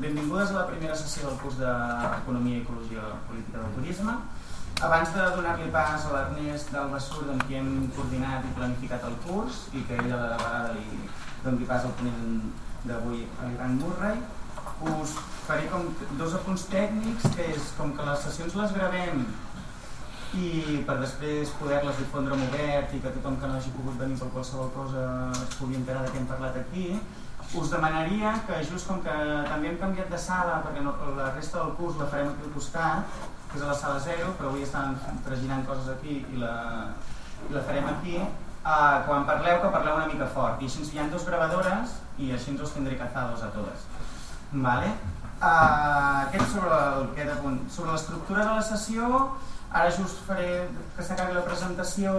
Benvingudes a la primera sessió del curs d'Economia i Ecologia Política del Turisme. Abans de donar-li pas a l'Ernest d'Alba amb qui hem coordinat i planificat el curs i que ella de la vegada li doni pas al ponent d'avui, l'Ivan Murray, us faré dos apunts tècnics, que és com que les sessions les gravem i per després poder-les difondre en obert i que tothom que no hagi pogut venir per qualsevol cosa es pugui enterar de què hem parlat aquí, us demanaria que, just com que també hem canviat de sala perquè la resta del curs la farem aquí al costat, que és a la sala 0, però avui estan traginant coses aquí i la farem aquí, quan parleu que parleu una mica fort i així hi ha dues gravadores i així us tindré cazados a totes. Aquest sobre l'estructura de la sessió. Ara just faré que s'acabi la presentació,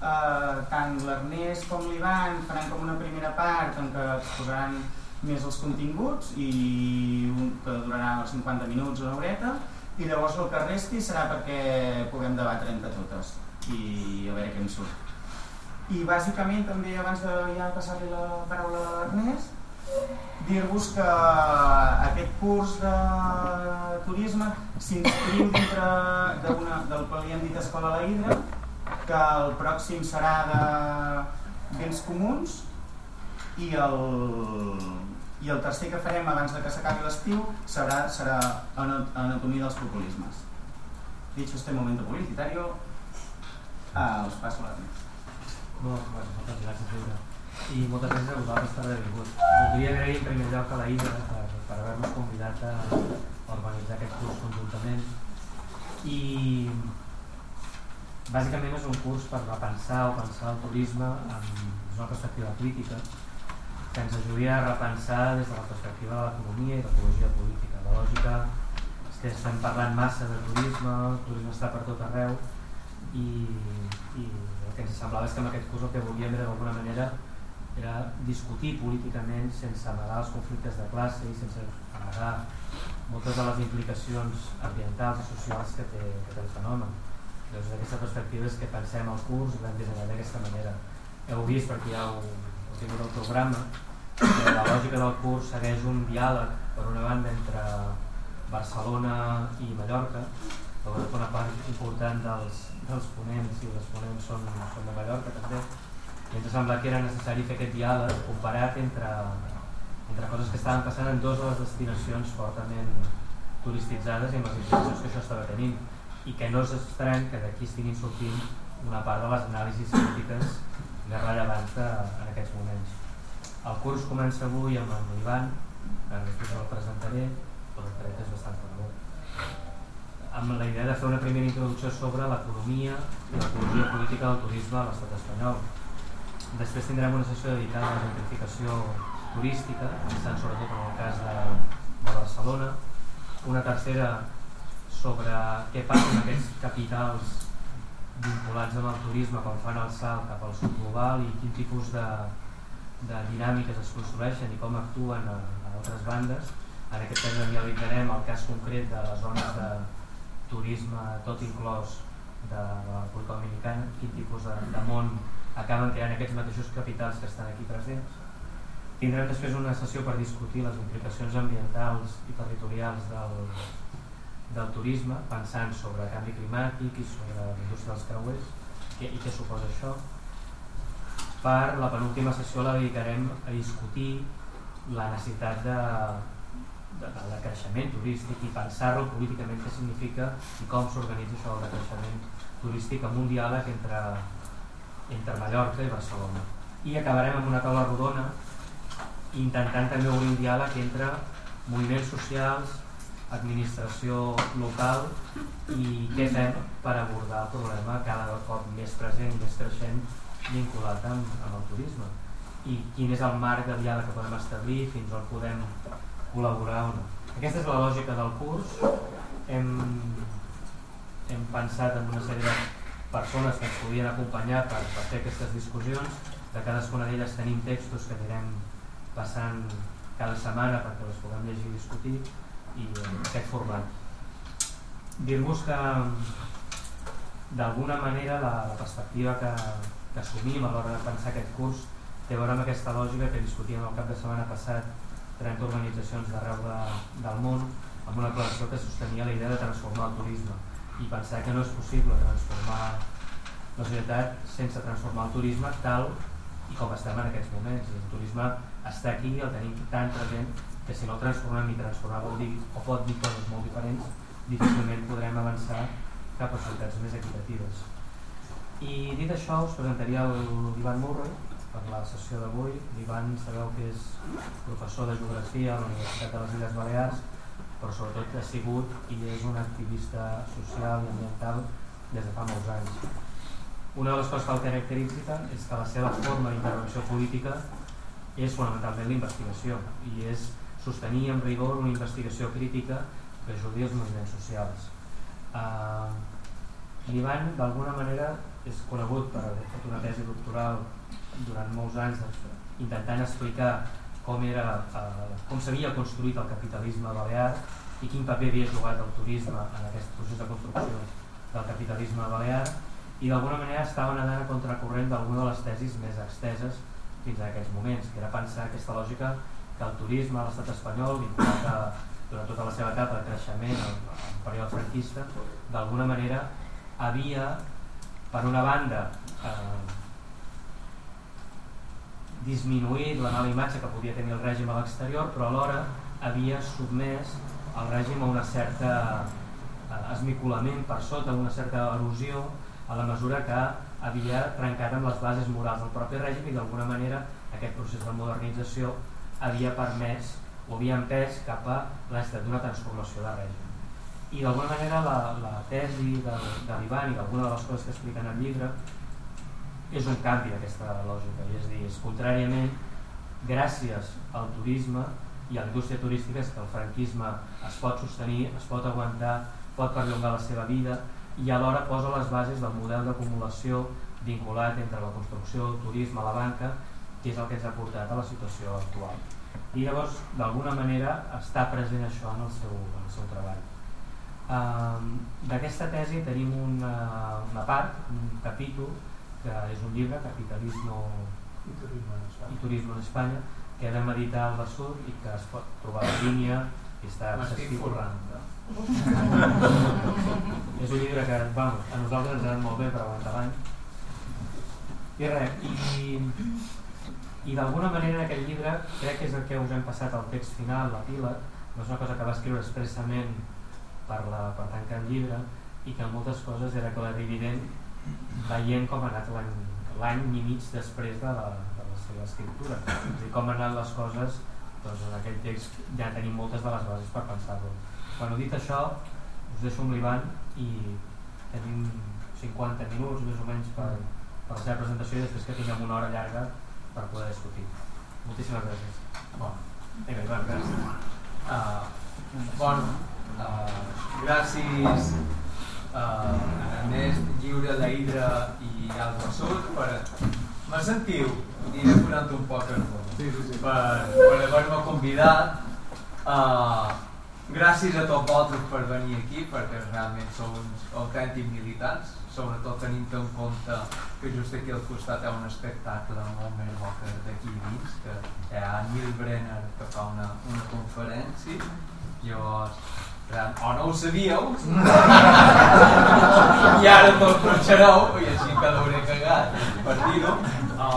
tant l'Ernest com l'Ivan faran com una primera part en què exposaran més els continguts i que durarà els 50 minuts o una horeta, i llavors el que resti serà perquè puguem debatre entre totes i a veure què en surt. I bàsicament també, abans de ja passar-li la paraula a l'Ernest, dir-vos que aquest curs de turisme s'inscriu dintre del que li hem dit Escola La Hidra, que el pròxim serà de béns comuns, i el tercer que farem abans que s'acabi l'estiu serà Anatomia dels populismes. Dicho este momento publicitario, us passo la Ernest. Moltes gràcies, Eivissa. I moltes gràcies a vosaltres per haver vingut. Voldria agrair en primer lloc a la Hidra per haver-nos convidat a organitzar aquest curs conjuntament. I bàsicament és un curs per repensar o pensar el turisme amb una perspectiva crítica que ens ajudi a repensar des de la perspectiva de l'economia i l'ecologia política. La lògica és que estem parlant massa de turisme, el turisme està per tot arreu, i el que ens semblava és que en aquest curs el que volíem era d'alguna manera era discutir políticament sense amagar els conflictes de classe i sense amagar moltes de les implicacions ambientals i socials que té el fenomen. Des d'aquesta perspectiva és que pensem el curs i l'hem dissenyat d'aquesta manera. Heu vist, perquè ja heu tingut el programa, que la lògica del curs segueix un diàleg, per una banda, entre Barcelona i Mallorca. Una part important dels ponents i les ponents són de Mallorca, també. I ens sembla que era necessari fer aquest diàleg comparat entre coses que estaven passant en dues de les destinacions fortament turistitzades i amb les implicacions que això estava tenint, i que no és estrany que d'aquí estiguin sortint una part de les anàlisis crítiques més rellevants en aquests moments. El curs comença avui amb en Ivan, que després el presentaré, però crec que és bastant conegut, amb la idea de fer una primera introducció sobre l'economia i l'ecologia política del turisme a l'estat espanyol. Després tindrem una sessió dedicada a la gentrificació turística, pensant sobretot en el cas de Barcelona. Una tercera sobre què passa amb aquests capitals vinculats amb el turisme quan fan el salt cap al sud global i quin tipus de dinàmiques es construeixen i com actuen a altres bandes. En aquest cas analitzarem el cas concret de les zones de turisme, tot inclòs de la Porta Dominicana, quin tipus de món acaben creant aquests mateixos capitals que estan aquí presents. Tindrem després una sessió per discutir les implicacions ambientals i territorials del turisme, pensant sobre canvi climàtic i sobre la indústria dels creuers i què suposa això. Per la penúltima sessió la dedicarem a discutir la necessitat de creixement turístic i pensar-lo políticament, què significa i com s'organitza això de creixement turístic amb un diàleg entre Mallorca i Barcelona. I acabarem amb una taula rodona intentant també obrir un diàleg entre moviments socials, administració local i què fem per abordar el problema cada cop més present, més creixent, vinculat amb el turisme, i quin és el marc de diàleg que podem establir, fins on podem col·laborar o no. Aquesta és la lògica del curs. Hem pensat en una sèrie de persones que ens podien acompanyar per fer aquestes discussions. De cadascuna d'elles tenim textos que anirem passant cada setmana perquè les puguem llegir i discutir, i aquest format. Dir-vos que d'alguna manera la perspectiva que assumim a l'hora de pensar aquest curs té a veure amb aquesta lògica que discutíem el cap de setmana passat grans organitzacions d'arreu del món, amb una declaració que sostenia la idea de transformar el turisme i pensar que no és possible transformar la societat sense transformar el turisme tal i com estem en aquests moments. El turisme està aquí, el tenim tan present que si no el transformem i transformar vol dir o pot dir coses molt diferents, difícilment podrem avançar cap a societats més equitatives. I dit això, us presentaria l'Ivan Murray per la sessió d'avui. L'Ivan sabeu que és professor de Geografia a la Universitat de les Illes Balears, però sobretot ha sigut i és un activista social i ambiental des de fa molts anys. Una de les coses que el caracteritza és que la seva forma d'intervenció política és fonamentalment la investigació i és sostenir amb rigor una investigació crítica que ajudi els moviments socials. L'Ivan, d'alguna manera, és conegut per haver fet una tesi doctoral durant molts anys intentant explicar com s'havia construït el capitalisme balear i quin paper havia jugat el turisme en aquest procés de construcció del capitalisme balear, i d'alguna manera estava nedant a contracorrent d'alguna de les tesis més exteses fins a aquests moments, que era pensar aquesta lògica que el turisme a l'estat espanyol, vinculat a durant tota la seva etapa de creixement en període franquista, d'alguna manera havia, per una banda, disminuït la mala imatge que podia tenir el règim a l'exterior, però alhora havia sotmès el règim a un cert esmicolament per sota, una certa erosió, a la mesura que havia trencat amb les bases morals del propi règim, i d'alguna manera aquest procés de modernització havia permès o havia empès cap a l'estat d'una transformació de règim. I d'alguna manera la tesi de l'Ivan i d'alguna de les coses que expliquen al llibre és un canvi d'aquesta lògica, és a dir, contràriament, gràcies al turisme i a la indústria turística és que el franquisme es pot sostenir, es pot aguantar, pot perllongar la seva vida i alhora posa les bases del model d'acumulació vinculat entre la construcció, el turisme, la banca, que és el que ens ha portat a la situació actual. I llavors, d'alguna manera, està present això en el seu treball. D'aquesta tesi tenim una part, un capítol, que és un llibre, Capitalisme i Turisme en Espanya, que vam editar al Besut i que es pot trobar en línia i està accessible. És un llibre que a nosaltres ens ha anat molt bé per aguantar l'any. I res, i d'alguna manera en aquest llibre crec que és el que us hem passat al text final, l'epíleg, no és una cosa que va escriure expressament per tancar el llibre i que en moltes coses era clarivident veient com ha anat l'any i mig després de la seva escriptura, és a dir, com han anat les coses, doncs en aquell text ja tenim moltes de les bases per pensar-lo. Quan ho dit això, us deixo amb l'Ivan i tenim 50 minuts més o menys per la seva presentació i després que tinguem una hora llarga per poder discutir. Moltíssimes gràcies. Vinga, Ivan, gràcies. Gràcies a Ernest, Lliure, La Hidra i al Besut. Me sentiu? Aniré posant un poc en fons per haver-me convidat. Gràcies a tots vosaltres per venir aquí, perquè realment sou uns autèntics militants, sobretot tenint en compte que just aquí al costat hi ha un espectacle molt més bo que d'aquí dins, que hi ha Neil Brenner que fa una conferència. Llavors, o no ho sabíeu, i ara tots coneixereu, i així que l'hauré cagat per dir-ho, o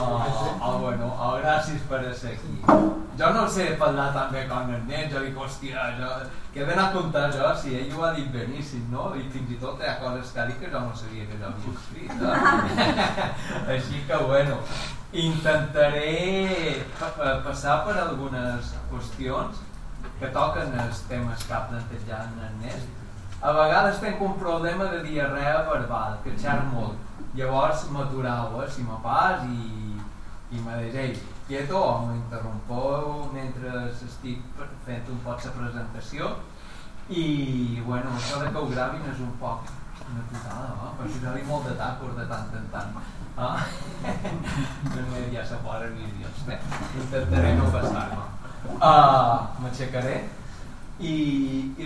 gràcies per ser aquí. Jo no el sé parlar tan bé com el nen, jo dic, hòstia, que he d'anar a comptar jo, si ell ho ha dit beníssim, no? I fins i tot hi ha coses que ha dit que jo no sabia que jo havia escrit. Així que, bueno, intentaré passar per algunes qüestions que toquen els temes que ha plantejat en Ernest. A vegades tenc un problema de diarrea verbal, que xerro molt. Llavors m'aturau, si me pas, i me deixeu quieto o m'interrompeu mentre estic fent un poc la presentació. I, bueno, això que ho gravin és un poc una putada, perquè us ha dit molt de tacos de tant en tant. Només ja se poden milions. Bé, intentaré no passar-me. M'aixecaré. I,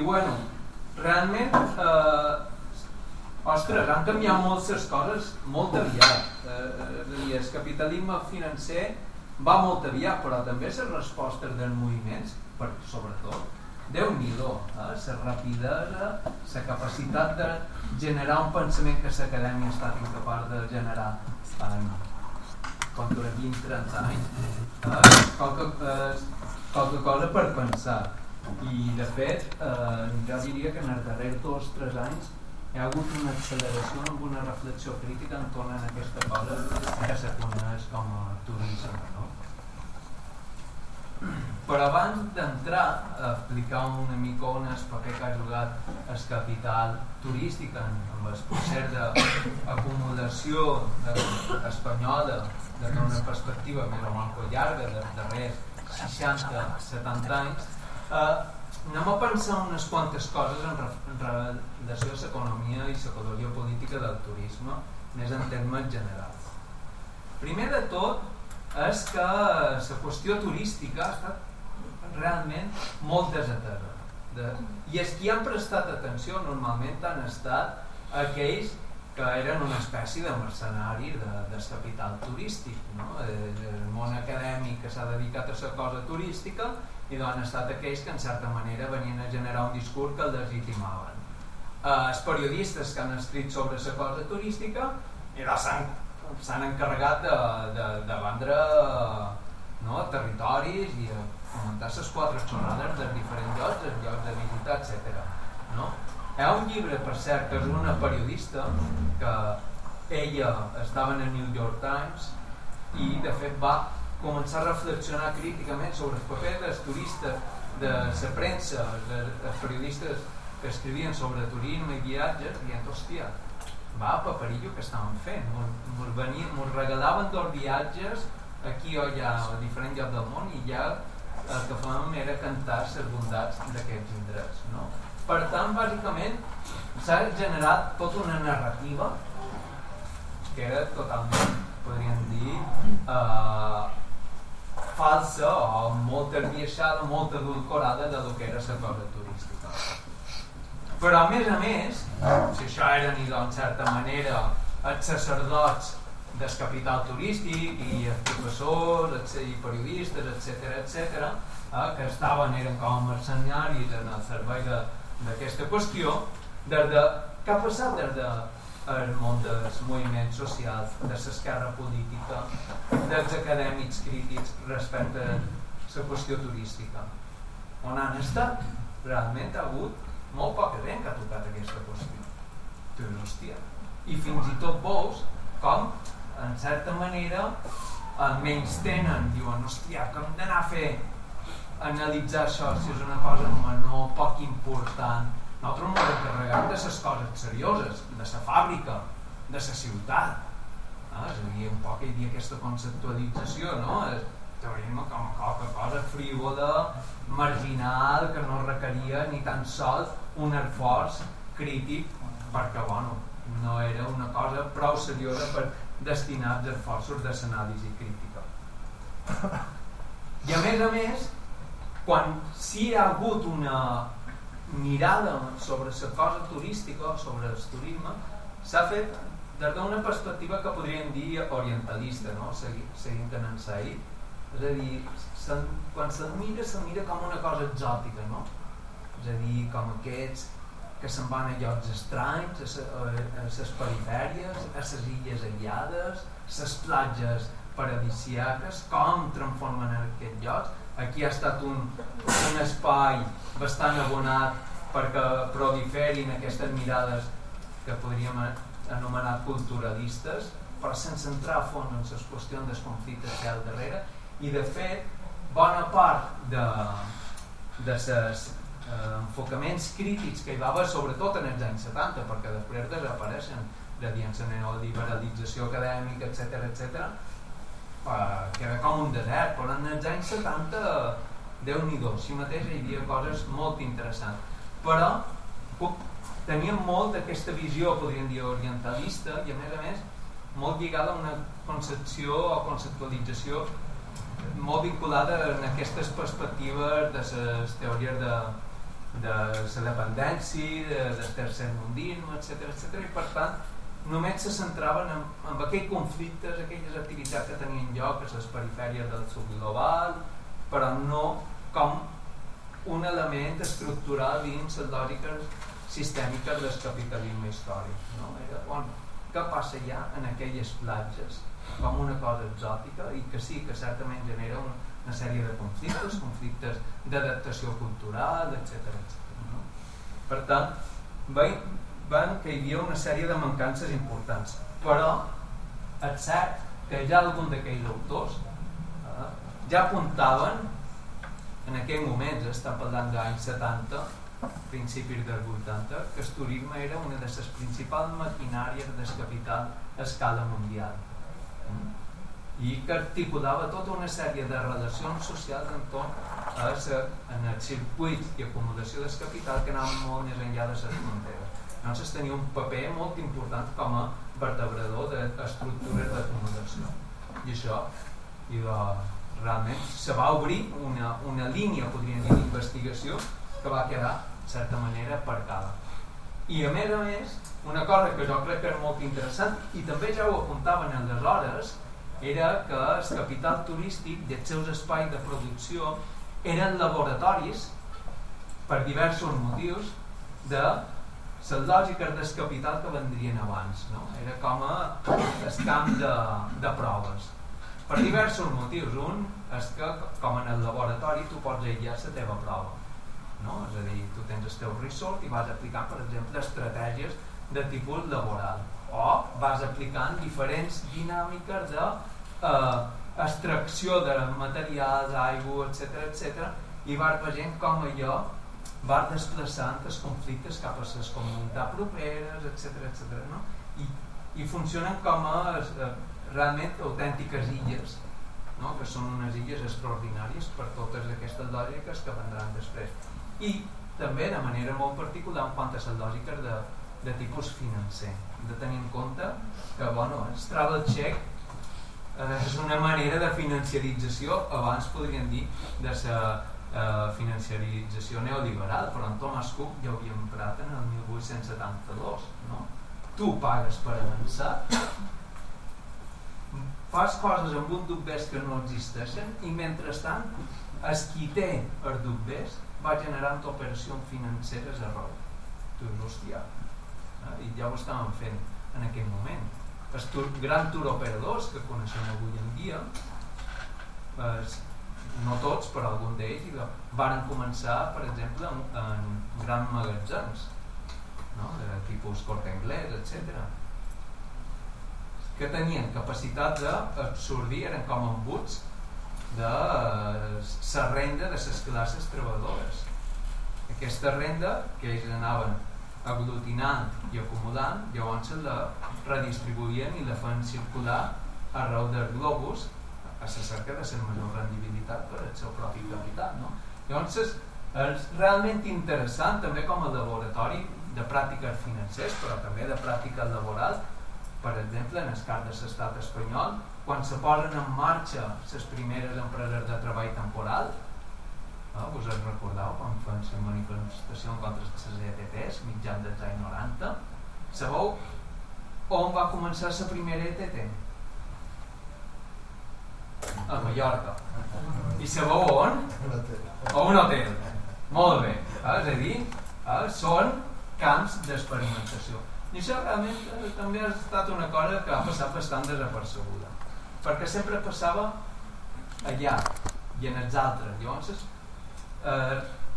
bueno, realment, ostres, han canviat moltes coses molt aviat. El capitalisme financer va molt aviat, però també les respostes dels moviments per, sobretot. Déu-n'hi-do, la rapidesa, la capacitat de generar un pensament que l'acadèmia ha estat incapaç de generar contra 20-30 anys. Qualque cosa per pensar. I de fet, ja diria que en els darrers 2 o 3 anys hi ha hagut una acceleració amb una reflexió crítica entorn a aquesta cosa que se coneix com a turisme. Però abans d'entrar a explicar una mica on és el paper que ha jugat el capital turístic en el procés d'acumulació espanyola des d'una perspectiva més o menys llarga dels darrers 60-70 anys, anem a pensar unes quantes coses en relació a l'economia i l'ecologia política del turisme, més en termes generals. Primer de tot és que la qüestió turística ha estat realment molt desatesa, i els que hi han prestat atenció normalment han estat aquells que eren una espècie de mercenari de capital turístic, el món acadèmic que s'ha dedicat a la cosa turística, i han estat aquells que en certa manera venien a generar un discurs que el desitimaven. Els periodistes que han escrit sobre la cosa turística s'han encarregat de vendre territoris i de comentar les quatre jornades dels diferents llocs, els llocs de visitar, etc. Hi ha un llibre, per cert, que és una periodista que ella estava en el New York Times i de fet va començar a reflexionar críticament sobre el paper dels turistes, de la premsa, dels periodistes que escrivien sobre turisme i viatges, dient, hòstia, va, paperillo que estaven fent, mos regalaven 2 viatges aquí o allà a diferents llocs del món i ja el que fèiem era cantar les bondats d'aquests indrets, no? Per tant, bàsicament, s'ha generat tota una narrativa que era totalment, podríem dir, falsa o molt enbiaixada, molt adulcorada del que era la cosa turística. Però, a més a més, si això eren, en certa manera, els sacerdots del capital turístic i els professors i periodistes, etc., que estaven, eren com mercenaris en el servei de d'aquesta qüestió, que ha passat des del món dels moviments socials, de l'esquerra política, dels acadèmics crítics respecte a la qüestió turística, on han estat, realment ha hagut molt poca gent que ha tocat aquesta qüestió. Hòstia, i fins i tot veus com, en certa manera, menys tenen, diuen, hòstia, que hem d'anar a fer analitzar això, si és una cosa menor, poc important. Nosaltres ens hem encarregat de les coses serioses, de la fàbrica, de la ciutat. És a dir, un poc hi havia aquesta conceptualització, no? Teoria com a cosa frívola, marginal, que no requeria ni tan sols un esforç crític, perquè, bueno, no era una cosa prou seriosa per destinar els esforços de l'anàlisi crítica. I a més, quan sí hi ha hagut una mirada sobre la cosa turística, sobre el turisme, s'ha fet des d'una perspectiva que podríem dir orientalista, seguint en ensai. És a dir, quan se'l mira com una cosa exòtica, és a dir, com aquests que se'n van a llocs estranys, a les perifèries, a les illes aïllades, a les platges paradisíaques, com transformen aquests llocs. Aquí ha estat un espai bastant abonat perquè proliferin aquestes mirades que podríem anomenar culturalistes, però sense entrar a fons en les qüestions dels conflictes que hi ha al darrere. I de fet, bona part de els enfocaments crítics que hi va haver, sobretot en els anys 70, perquè després desapareixen de liberalització acadèmica, etc., que era com un desert, però en els anys 70, Déu-n'hi-do, així mateix hi havia coses molt interessants, però teníem molt d'aquesta visió, podríem dir, orientalista, i a més molt lligada a una concepció o conceptualització molt vinculada en aquestes perspectives de les teories de la dependència, del tercermundisme, etc., i per tant només se centraven en aquells conflictes, aquelles activitats que tenien lloc a les perifèries del sud global, però no com un element estructural dins el lògica sistèmica del capitalisme històric, no? Què passa ja en aquelles platges com una cosa exòtica i que sí que certament genera una sèrie de conflictes, conflictes d'adaptació cultural, etc. No? Per tant, veiem que hi havia una sèrie de mancances importants, però és cert que ja algun d'aquells autors ja apuntaven en aquell moment, estan parlant d'anys 70, principis dels 80, que el turisme era una de les principals maquinàries del capital a escala mundial i que articulava tota una sèrie de relacions socials en el circuit i acumulació del capital que anaven molt més enllà de les fronteres. Llavors tenia un paper molt important com a vertebrador d'estructures d'acumulació, i això realment se va obrir una línia, podríem dir, d'investigació que va quedar, en certa manera, aparcada. I a més, una cosa que jo crec que era molt interessant, i també ja ho apuntaven aleshores, era que el capital turístic i els seus espais de producció eren laboratoris, per diversos motius, de les lògiques del capital que vendrien abans. Era com el camp de proves. Per diversos motius. Un és que, com en el laboratori, tu pots aïllar la teva prova. És a dir, tu tens el teu resort i vas aplicant, per exemple, estratègies de tipus laboral. O vas aplicant diferents dinàmiques d'extracció de materials, aigua, etc. I vas veient com allò vas desplaçant els conflictes cap a les comunitats properes, etc. I funcionen com a realment autèntiques illes, que són unes illes extraordinàries per totes aquestes lògiques que vendran després, i també de manera molt particular en quant a les lògiques de tipus financer, de tenir en compte que el travel check és una manera de financiarització, abans podríem dir de la financiarització neoliberal, però en Thomas Cook ja ho havia emprat en el 1872. Tu pagues per avançar, fas coses amb un dubbers que no existeixen, i mentrestant el qui té el dubbers va generant operacions financeres a raó. Tu dius, hòstia, i ja ho estàvem fent en aquell moment. Els grans turoperadors que coneixem avui en dia, no tots, però algun d'ells, van començar, per exemple, en grans magatzems, de tipus Corte Inglés, etc., que tenien capacitat d'absorbir, eren com embuts de la renda de les classes treballadores. Aquesta renda que ells anaven aglutinant i acumulant, llavors la redistribuïen i la fan circular arreu dels globus a la cerca de la major rendibilitat per al seu propi capital. Llavors és realment interessant també com a laboratori de pràctiques financeres, però també de pràctiques laborals. Per exemple, en el cas de l'estat espanyol, quan se posen en marxa les primeres empreses de treball temporal, us en recordeu quan fan la manifestació contra les ETTs, mitjans dels anys 90, sabeu on va començar la primera ETT? A Mallorca. I sabeu on? A un hotel. Molt bé. És a dir, són camps d'experimentació. I això realment també ha estat una cosa que ha passat bastant desapercebuda, perquè sempre passava allà i en els altres. Llavors,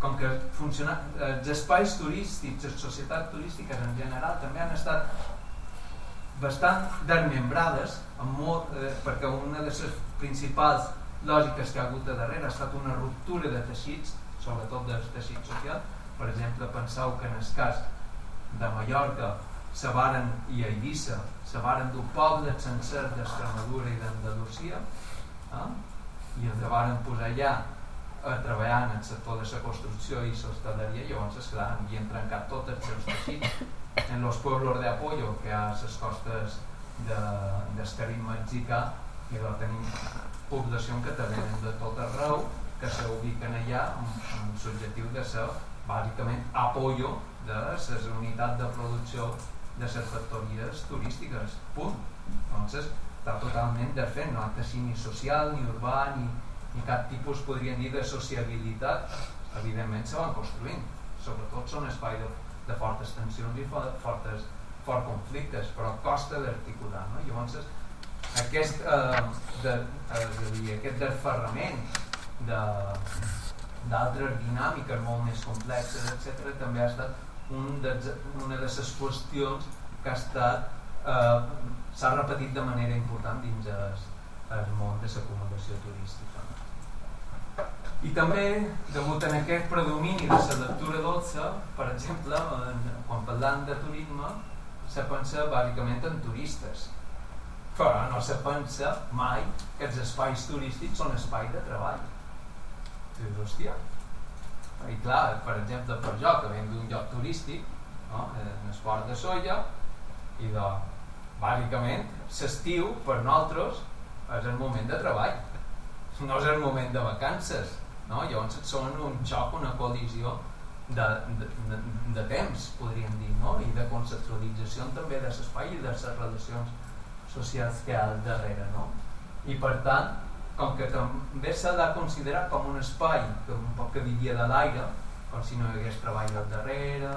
com que els espais turístics, les societats turístiques en general també han estat bastant desmembrades, perquè una de les principals lògiques que ha hagut de darrere ha estat una ruptura de teixits, sobretot del teixit social. Per exemple, penseu que en el cas de Mallorca i a Eivissa se varen dur pobles sencers d'Extremadura i d'Andalusia i els varen posar allà a treballar en el sector de la construcció i l'hostaleria. Llavors, esclar, havien trencat tots els seus teixits. En los pueblos de apoyo, que a les costes d'Escarim Mexicà, i la tenim població que també venen de tot arreu, que s'ubiquen allà amb l'objectiu de ser bàsicament apoyo de les unitats de producció de les factories turístiques. Llavors està totalment desfent, no ha teixit ni social, ni urbà, ni cap tipus, podríem dir, de sociabilitat evidentment se van construint, sobretot són espais de fortes tensions i forts conflictes, però costa d'articular, no? Llavors aquest desferrament d'altres dinàmiques molt més complexes, etc., també ha estat una de les qüestions que ha estat s'ha repetit de manera important dins el món de l'acomodació turística. I també, degut a aquest predomini de la lectura dolça, per exemple, quan parlant de turisme, se pensa bàsicament en turistes, però no se pensa mai que els espais turístics són espais de treball. Dius, hòstia, i clar, per exemple, per jo, que venc d'un lloc turístic, en el port de Sóller, i bàsicament l'estiu per nosaltres és el moment de treball, no és el moment de vacances, llavors són un xoc, una col·lisió de temps, podríem dir, i de conceptualització també de l'espai i de les relacions socials que hi ha al darrere. I per tant, com que també s'ha de considerar com un espai que vivia de l'aire, com si no hi hagués treball al darrere,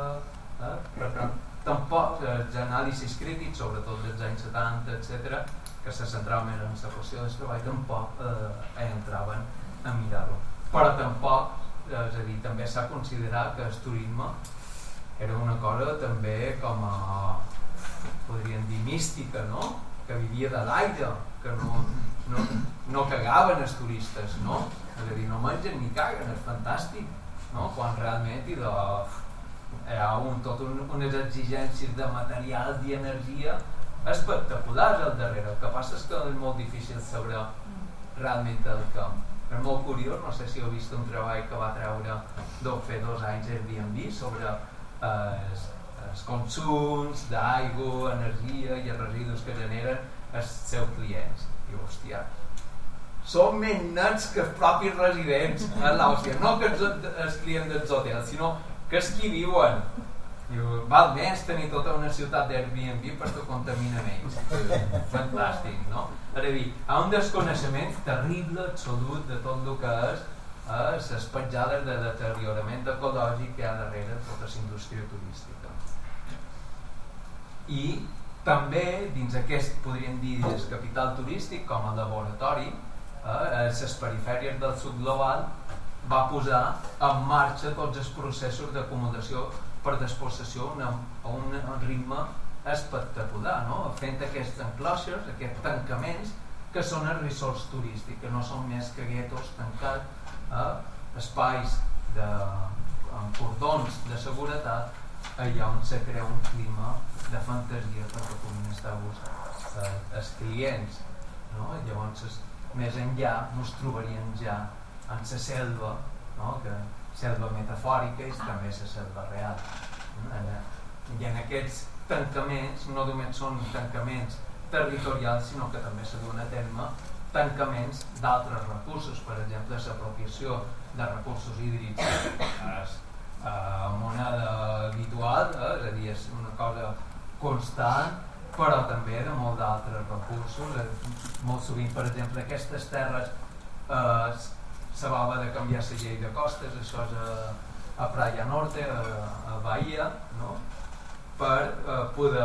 per tant, tampoc els anàlisis crítics, sobretot dels anys 70, etc., que se centraven en la qüestió del treball, tampoc entraven a mirar-ho. Però tampoc, és a dir, també s'ha considerat que el turisme era una cosa també com a, podríem dir, mística, no? Que vivia de l'aire, que no cagaven els turistes, no? És a dir, no mengen ni caguen, és fantàstic, no? Quan realment hi ha totes unes exigències de materials i energia espectaculars al darrere. El que passa és que és molt difícil saber realment el que és molt curiós. No sé si heu vist un treball que va treure fer 2 anys Airbnb sobre els consums d'aigua, energia i els residus que generen els seus clients. Diu, hòstia, són més nets que els propis residents, no que els clients dels hotels, sinó que és qui viuen. Diu, val més tenir tota una ciutat d'Airbnb perquè contamina menys. Fantàstic, no? És a dir, hi ha un desconeixement terrible, absolut, de tot el que és les petjades de deteriorament ecològic que hi ha darrere tota la indústria turística. I també, dins aquest, podríem dir, el capital turístic com a laboratori, les perifèries del sud global va posar en marxa tots els processos d'acumulació per despossessió a un ritme espectacular, fent aquests enclosures, aquests tancaments que són els resorts turístics, que no són més que guetos tancats, espais amb cordons de seguretat, allà on se crea un clima de fantasia perquè puguin estar els clients. Llavors, més enllà, ens trobaríem ja en la selva, que selva metafòrica i també la selva real. I en aquests tancaments no només són tancaments territorials, sinó que també s'ha donat a terme tancaments d'altres recursos, per exemple, l'apropiació de recursos hídrics en moneda habitual, és a dir, és una cosa constant, però també de molts altres recursos. Molt sovint, per exemple, aquestes terres s'acabava de canviar la llei de costes, això és a Praia Norte, a Bahia, per poder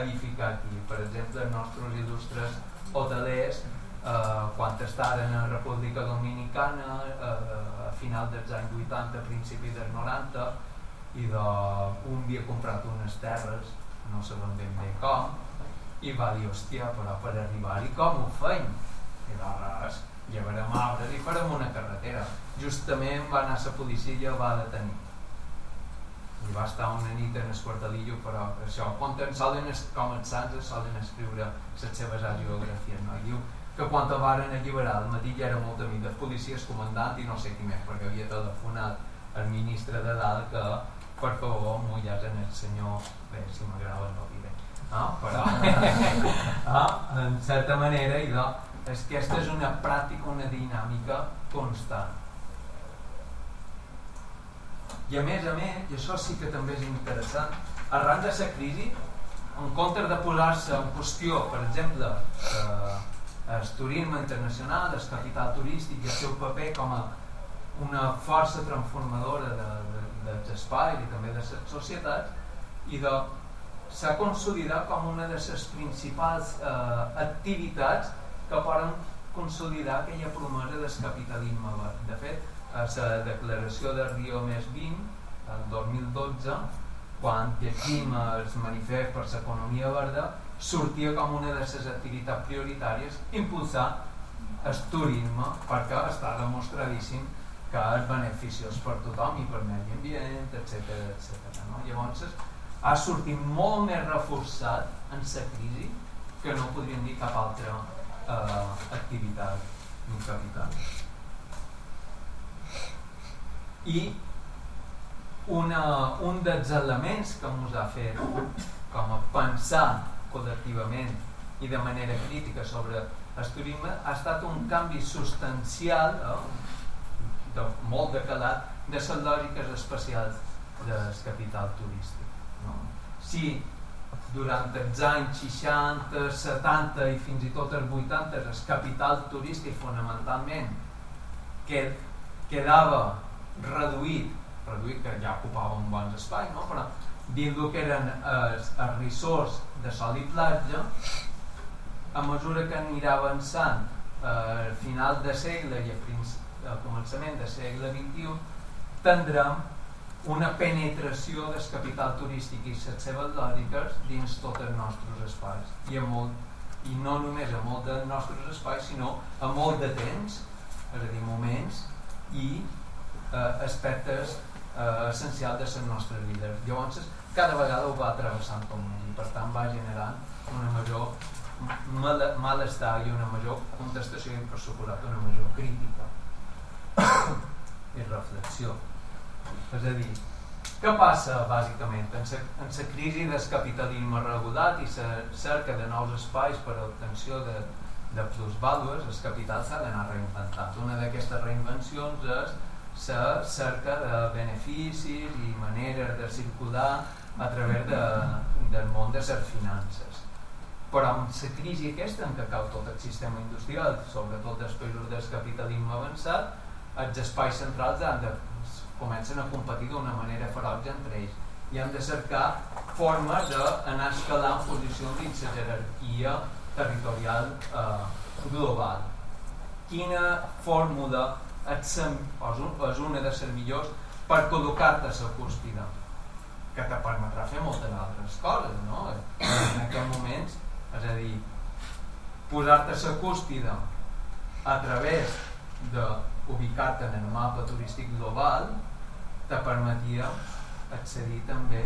edificar aquí. Per exemple, els nostres il·lustres hotelers, quan estaven a República Dominicana, a final dels anys 80, a principi dels 90, i un havia comprat unes terres, no sabem ben bé com, i va dir, hòstia, però per arribar-hi com ho feim? I va dir, llevarem arbres i farem una carretera. Justament va anar la policia i el va detenir. I va estar una nit en el quartelillo, però això, quan solen escriure les seves geografies, no? I diu que quan el van alliberar al matí ja era molt amic dels policies, comandant i no sé qui més, perquè havia telefonat el ministre de dalt que, per favor, mullats en el senyor... Bé, si m'agrada no diré. Però, en certa manera, i de... Aquesta és una pràctica, una dinàmica constant. I a més, i això sí que també és interessant, arran de la crisi, en comptes de posar-se en qüestió, per exemple, el turisme internacional, el capital turístic i el seu paper com a una força transformadora dels espais i també de les societats, i s'ha consolidat com una de les principals activitats que poden consolidar aquella promesa del capitalisme verd. De fet, a la declaració de Rio+20 el 2012, quan llegim el manifest per l'economia verda, sortia com una de les activitats prioritàries impulsar el turisme, perquè està demostradíssim que és beneficiós per tothom i per medi ambient, etc. Llavors ha sortit molt més reforçat en la crisi que no podríem dir cap altra activitat ni capital. I un dels elements que ens ha fet com a pensar col·lectivament i de manera crítica sobre el turisme ha estat un canvi substancial, molt de calat, de les lògiques especials del capital turístic. Si durant els anys 60, 70 i fins i tot els 80 el capital turístic fonamentalment quedava reduït, que ja ocupava un bon espai, però dins el que eren els ressorts de sol i platja, a mesura que anirà avançant al final de segle i al començament de segle XXI, tindrem una penetració del capital turístic i les seves lògiques dins tots els nostres espais, i no només a molts dels nostres espais sinó a molt de temps, és a dir, moments i aspectes essencials de les nostres vides. Llavors cada vegada ho va travessant tot més i per tant va generant una major malestar i una major contestació i per suposat una major crítica i reflexió. És a dir, què passa bàsicament en la crisi del capitalisme regulat i la cerca de nous espais per a l'obtenció de plusvàlues? El capital s'ha d'anar reinventant. Una d'aquestes reinvencions és la cerca de beneficis i maneres de circular a través del món de les finances. Però amb la crisi aquesta en què cau tot el sistema industrial, sobretot dels països del capitalisme avançat, els espais centrals han de comencen a competir d'una manera ferotge entre ells i han de cercar formes d'anar escalant posicions dins la jerarquia territorial global. Quina fórmula és una de les millors per col·locar-te a la cúspide? Que te permetrà fer moltes altres coses, no? En aquests moments, és a dir, posar-te a la cúspide a través d'ubicar-te en el mapa turístic global te permetia accedir també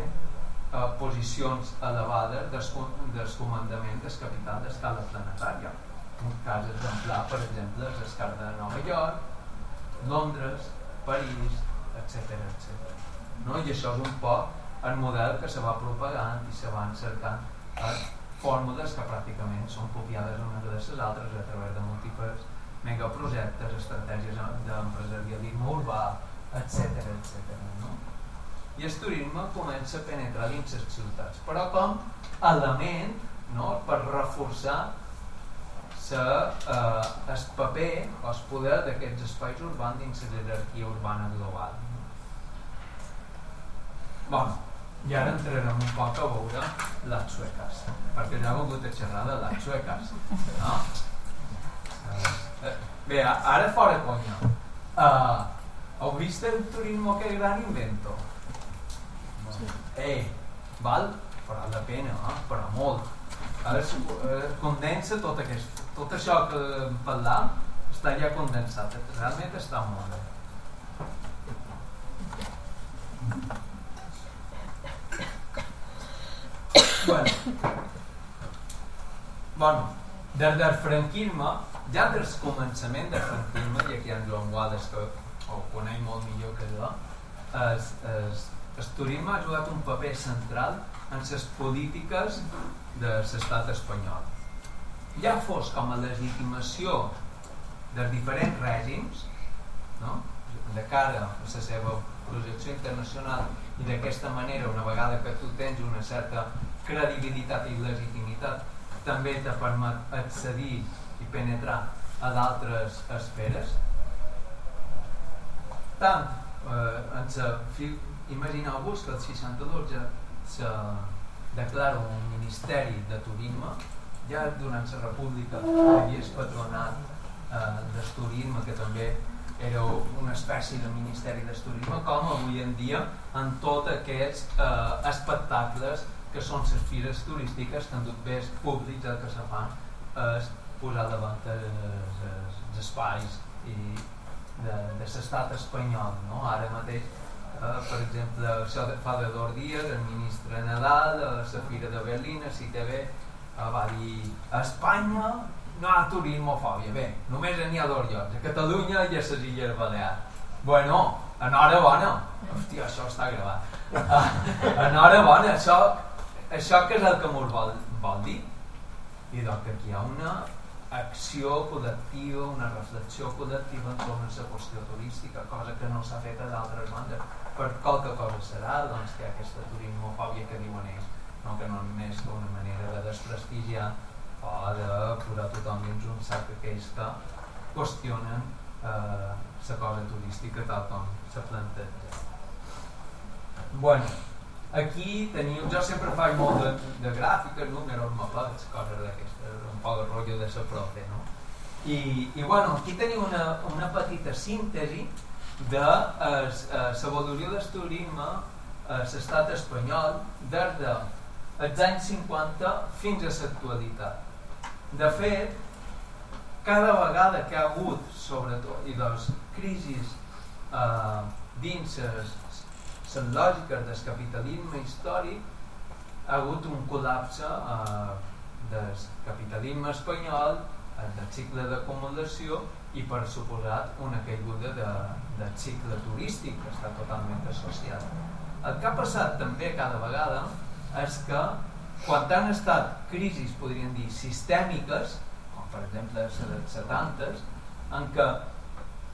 a posicions elevades del comandament del capital d'escala planetària. Un cas exemplar, per exemple, és l'escala de Nova York, Londres, París, etc. I això és un poc el model que se va propagant i se van cercant fórmules que pràcticament són copiades unes de les altres a través de múltiples megaprojectes, estratègies d'empresarialisme urbà, etc. I el turisme comença a penetrar dins les ciutats, però com a element per reforçar el paper o el poder d'aquests espais urbans dins la jerarquia urbana global. Bé, i ara entrarem un poc a veure les sueques, perquè ja he volgut xerrar de les sueques. Bé, ara fora conya. Heu vist el turismo que gran invento? Val? Farà la pena, farà molt. Condensa tot això que parlàvem, està ja condensat, realment està molt bé. Bueno, des del franquisme, ja des del començament del franquisme, i aquí hi ha Joan Guades que ho coneix molt millor que jo, el turisme ha jugat un paper central en les polítiques de l'estat espanyol. Ja fos com a legitimació dels diferents règims, de cara a la seva projecció internacional, i d'aquesta manera, una vegada que tu tens una certa credibilitat i legitimitat, també te permet accedir i penetrar a d'altres esferes. tant ens imagineu-vos que el 62 ja se declara un ministeri de turisme, ja durant la república hi és patronat d'esturisme, que també era una espècie de ministeri d'esturisme, com avui en dia en tots aquests espectacles que són les fires turístiques, que en tot bé és públic, el que se fan és posar davant els espais de l'estat espanyol. Ara mateix, per exemple, Salvador Díaz, el ministre Nadal, la fira de Berlín, a CTV, va dir a Espanya no hi ha turismofòbia, bé, només n'hi ha dos llocs, a Catalunya i a les Illes Balears. Bueno, enhorabona, hòstia, això està gravat, enhorabona, això que és el que mos vol dir. I doncs aquí hi ha una acció col·lectiva, una reflexió col·lectiva entorn a la qüestió turística, cosa que no s'ha fet a d'altres bandes. Per qualque cosa serà que aquesta turismofòbia que diuen ells, que no és una manera de desprestigiar o de posar tothom dins un sac, aquells que qüestionen la cosa turística tal com se planteja. Bé, aquí teniu, jo sempre faig molt de gràfiques, números, mapes, coses d'aquestes, un poc de rotllo de la profe, no? I bueno, aquí teniu una petita síntesi de l'evolució del turisme a l'estat espanyol des dels anys 50 fins a l'actualitat. De fet, cada vegada que hi ha hagut, sobretot, i les crisis dins les lògiques del capitalisme històric, hi ha hagut un col·lapse del capitalisme espanyol, del cicle d'acumulació i, per suposat, una caiguda del cicle turístic que està totalment associat. El que ha passat també cada vegada és que quan han estat crisis, podríem dir, sistèmiques, com per exemple la dels 70s, en què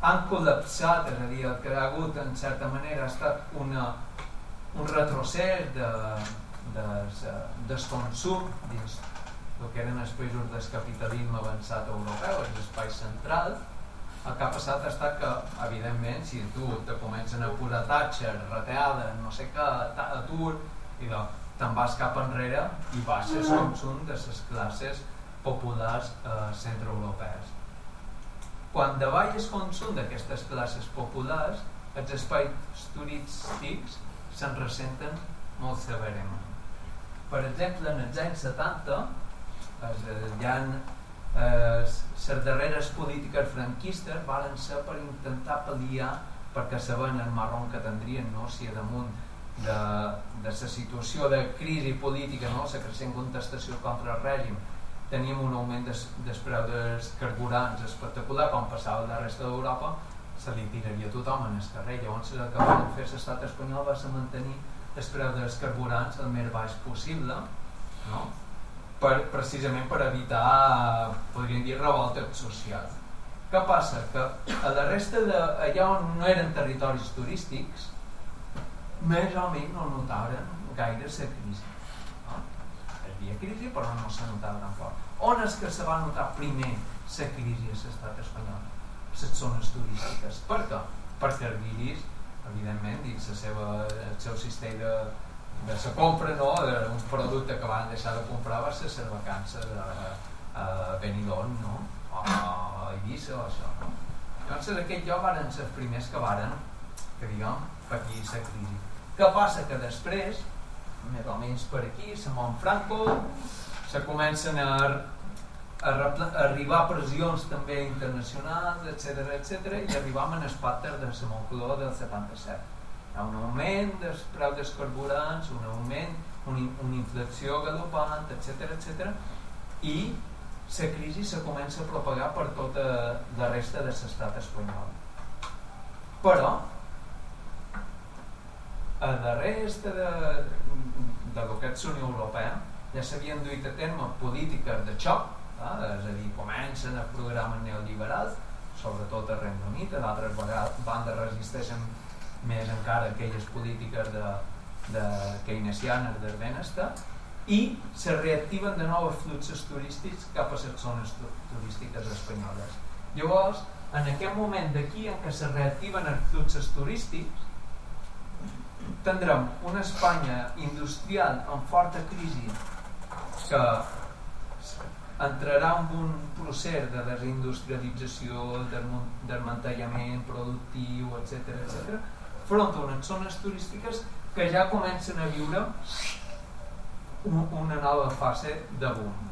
han col·lapsat, és a dir, el que ha hagut en certa manera ha estat un retrocés del consum dins el que eren els països del capitalisme avançat europeu, els espais centrals. El que ha passat ha estat que, evidentment, si a tu te comencen a posar taxes, retallades, no sé què, atur, i doncs te'n vas cap enrere i baixes consum de les classes populars centroeuropees. Quan de baix és consum d'aquestes classes populars, els espais turístics se'n ressenten molt severament. Per exemple, en els anys 70 hi ha les darreres polítiques franquistes van ser per intentar pal·liar, perquè saben el marron que tindrien si damunt de la situació de crisi política, la creixent contestació contra el règim, teníem un augment dels preus dels carburants espectacular, com passava la resta d'Europa, se li tiraria tothom en el carrer. Llavors el que van fer l'estat espanyol va ser mantenir els preus dels carburants el més baix possible, precisament per evitar, podríem dir, revoltes socials. Què passa? Que a la resta d'allà on no eren territoris turístics, més o menys no notaven gaire la crisi. Hi havia crisi però no se notava tan fort. On és que se va notar primer la crisi a l'estat espanyol? Les zones turístiques. Per què? Perquè els guiris, evidentment, dins el seu sistema de la compra, un producte que van deixar de comprar va ser les vacances a Benidorm o a Eivissa o això. Llavors d'aquest lloc van ser els primers que van patir la crisi. Què passa? Que després, més o menys per aquí, a Montfranco, se comencen a arribar pressions també internacionals, etc, i arribam en els pactes de la Moncloa del 77. Hi ha un augment dels preus dels carburants, un augment, una inflació galopant, etc. I la crisi se comença a propagar per tota la resta de l'estat espanyol. Però, a la resta de la Unió Europea ja s'havien duit a terme polítiques de xoc, és a dir, comencen els programes neoliberals, sobretot al Regne Unit, d'altres bandes resisteixen més encara aquelles polítiques keynesianes del benestar, i se reactiven de nou els fluxos turístics cap a les zones turístiques espanyoles. Llavors, en aquest moment d'aquí en què se reactiven els fluxos turístics, tindrem una Espanya industrial en forta crisi que entrarà en un procés de desindustrialització, desmantellament productiu, etc., front a unes zones turístiques que ja comencen a viure una nova fase de boom,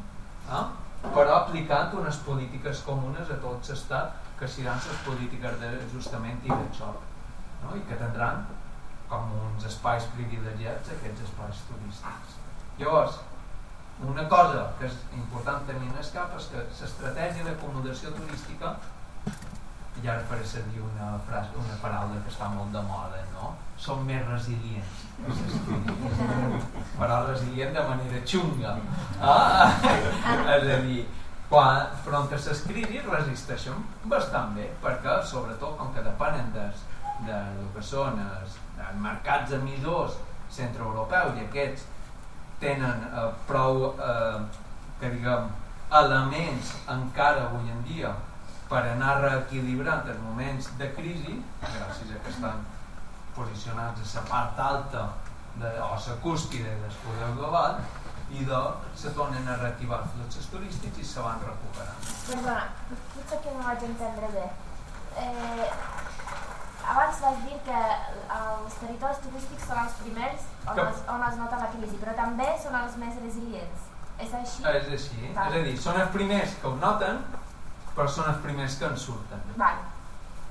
però aplicant unes polítiques comunes a tot l'estat que seran les polítiques d'ajustament i de xoc i que tindran com uns espais privilegiats aquests espais turístics. Llavors, una cosa que és important tenir en el cap és que l'estratègia d'acomodació turística, i ara faré servir una paraula que està molt de moda, no? Són més resilients. Però resilient de manera xunga. És a dir, front a les crisis resisteixen bastant bé, perquè sobretot com que depenen del que són els mercats emissors centroeuropeus i aquests tenen prou elements encara avui en dia per anar reequilibrant els moments de crisi, gràcies a que estan posicionats a la part alta o la cúspide del poder global, i se tornen a reactivar els fluxos turístics i se van recuperant. Perdona, potser que no vaig entendre bé. Abans vas dir que els territoris turístics són els primers on es nota la crisi, però també són els més resilients. És així? És així, és a dir, són els primers que ho noten, però són els primers que en surten.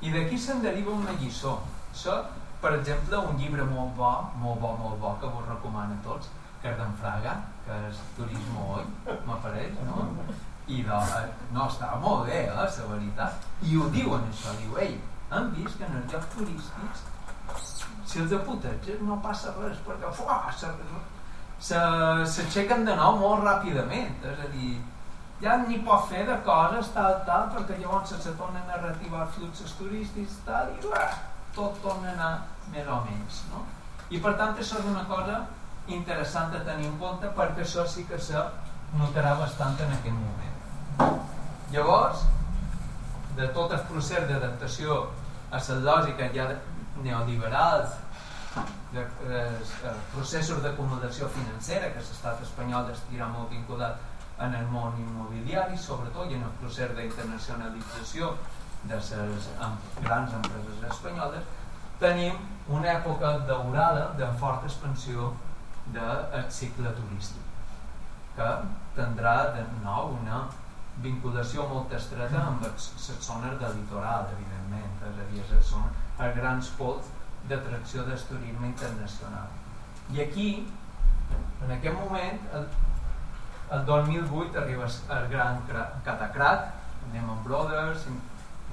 I d'aquí se'n deriva una lliçó. Això, per exemple, un llibre molt bo, molt bo, molt bo, que vos recomano a tots, que és d'en Fraga, que és Turisme Hoy, m'apareix, no? I no, està molt bé, la veritat. I ho diuen, això, diu, ei, han vist que en els llocs turístics, si els aputatges no passa res, perquè s'aixequen de nou molt ràpidament, és a dir, ja n'hi pot fer de coses, tal, perquè llavors se tornen a reactivar els fluxos turístics, tal, i tot torna a anar més o menys, no? I per tant això és una cosa interessant de tenir en compte, perquè això sí que se notarà bastant en aquest moment. Llavors, de tot el procés d'adaptació a la lògica ja neoliberals, els processos d'acomodació financera que l'estat espanyol estirà molt vinculat en el món immobiliari, sobretot, i en el procés d'internacionalització de les grans empreses espanyoles, tenim una època daurada de forta expansió del cicle turístic, que tindrà de nou una vinculació molt estreta amb les zones de litoral, evidentment, és a dir, són els grans pols d'atracció del turisme internacional. I aquí, en aquest moment, el 2008 arriba el gran catacrac, Lehman Brothers,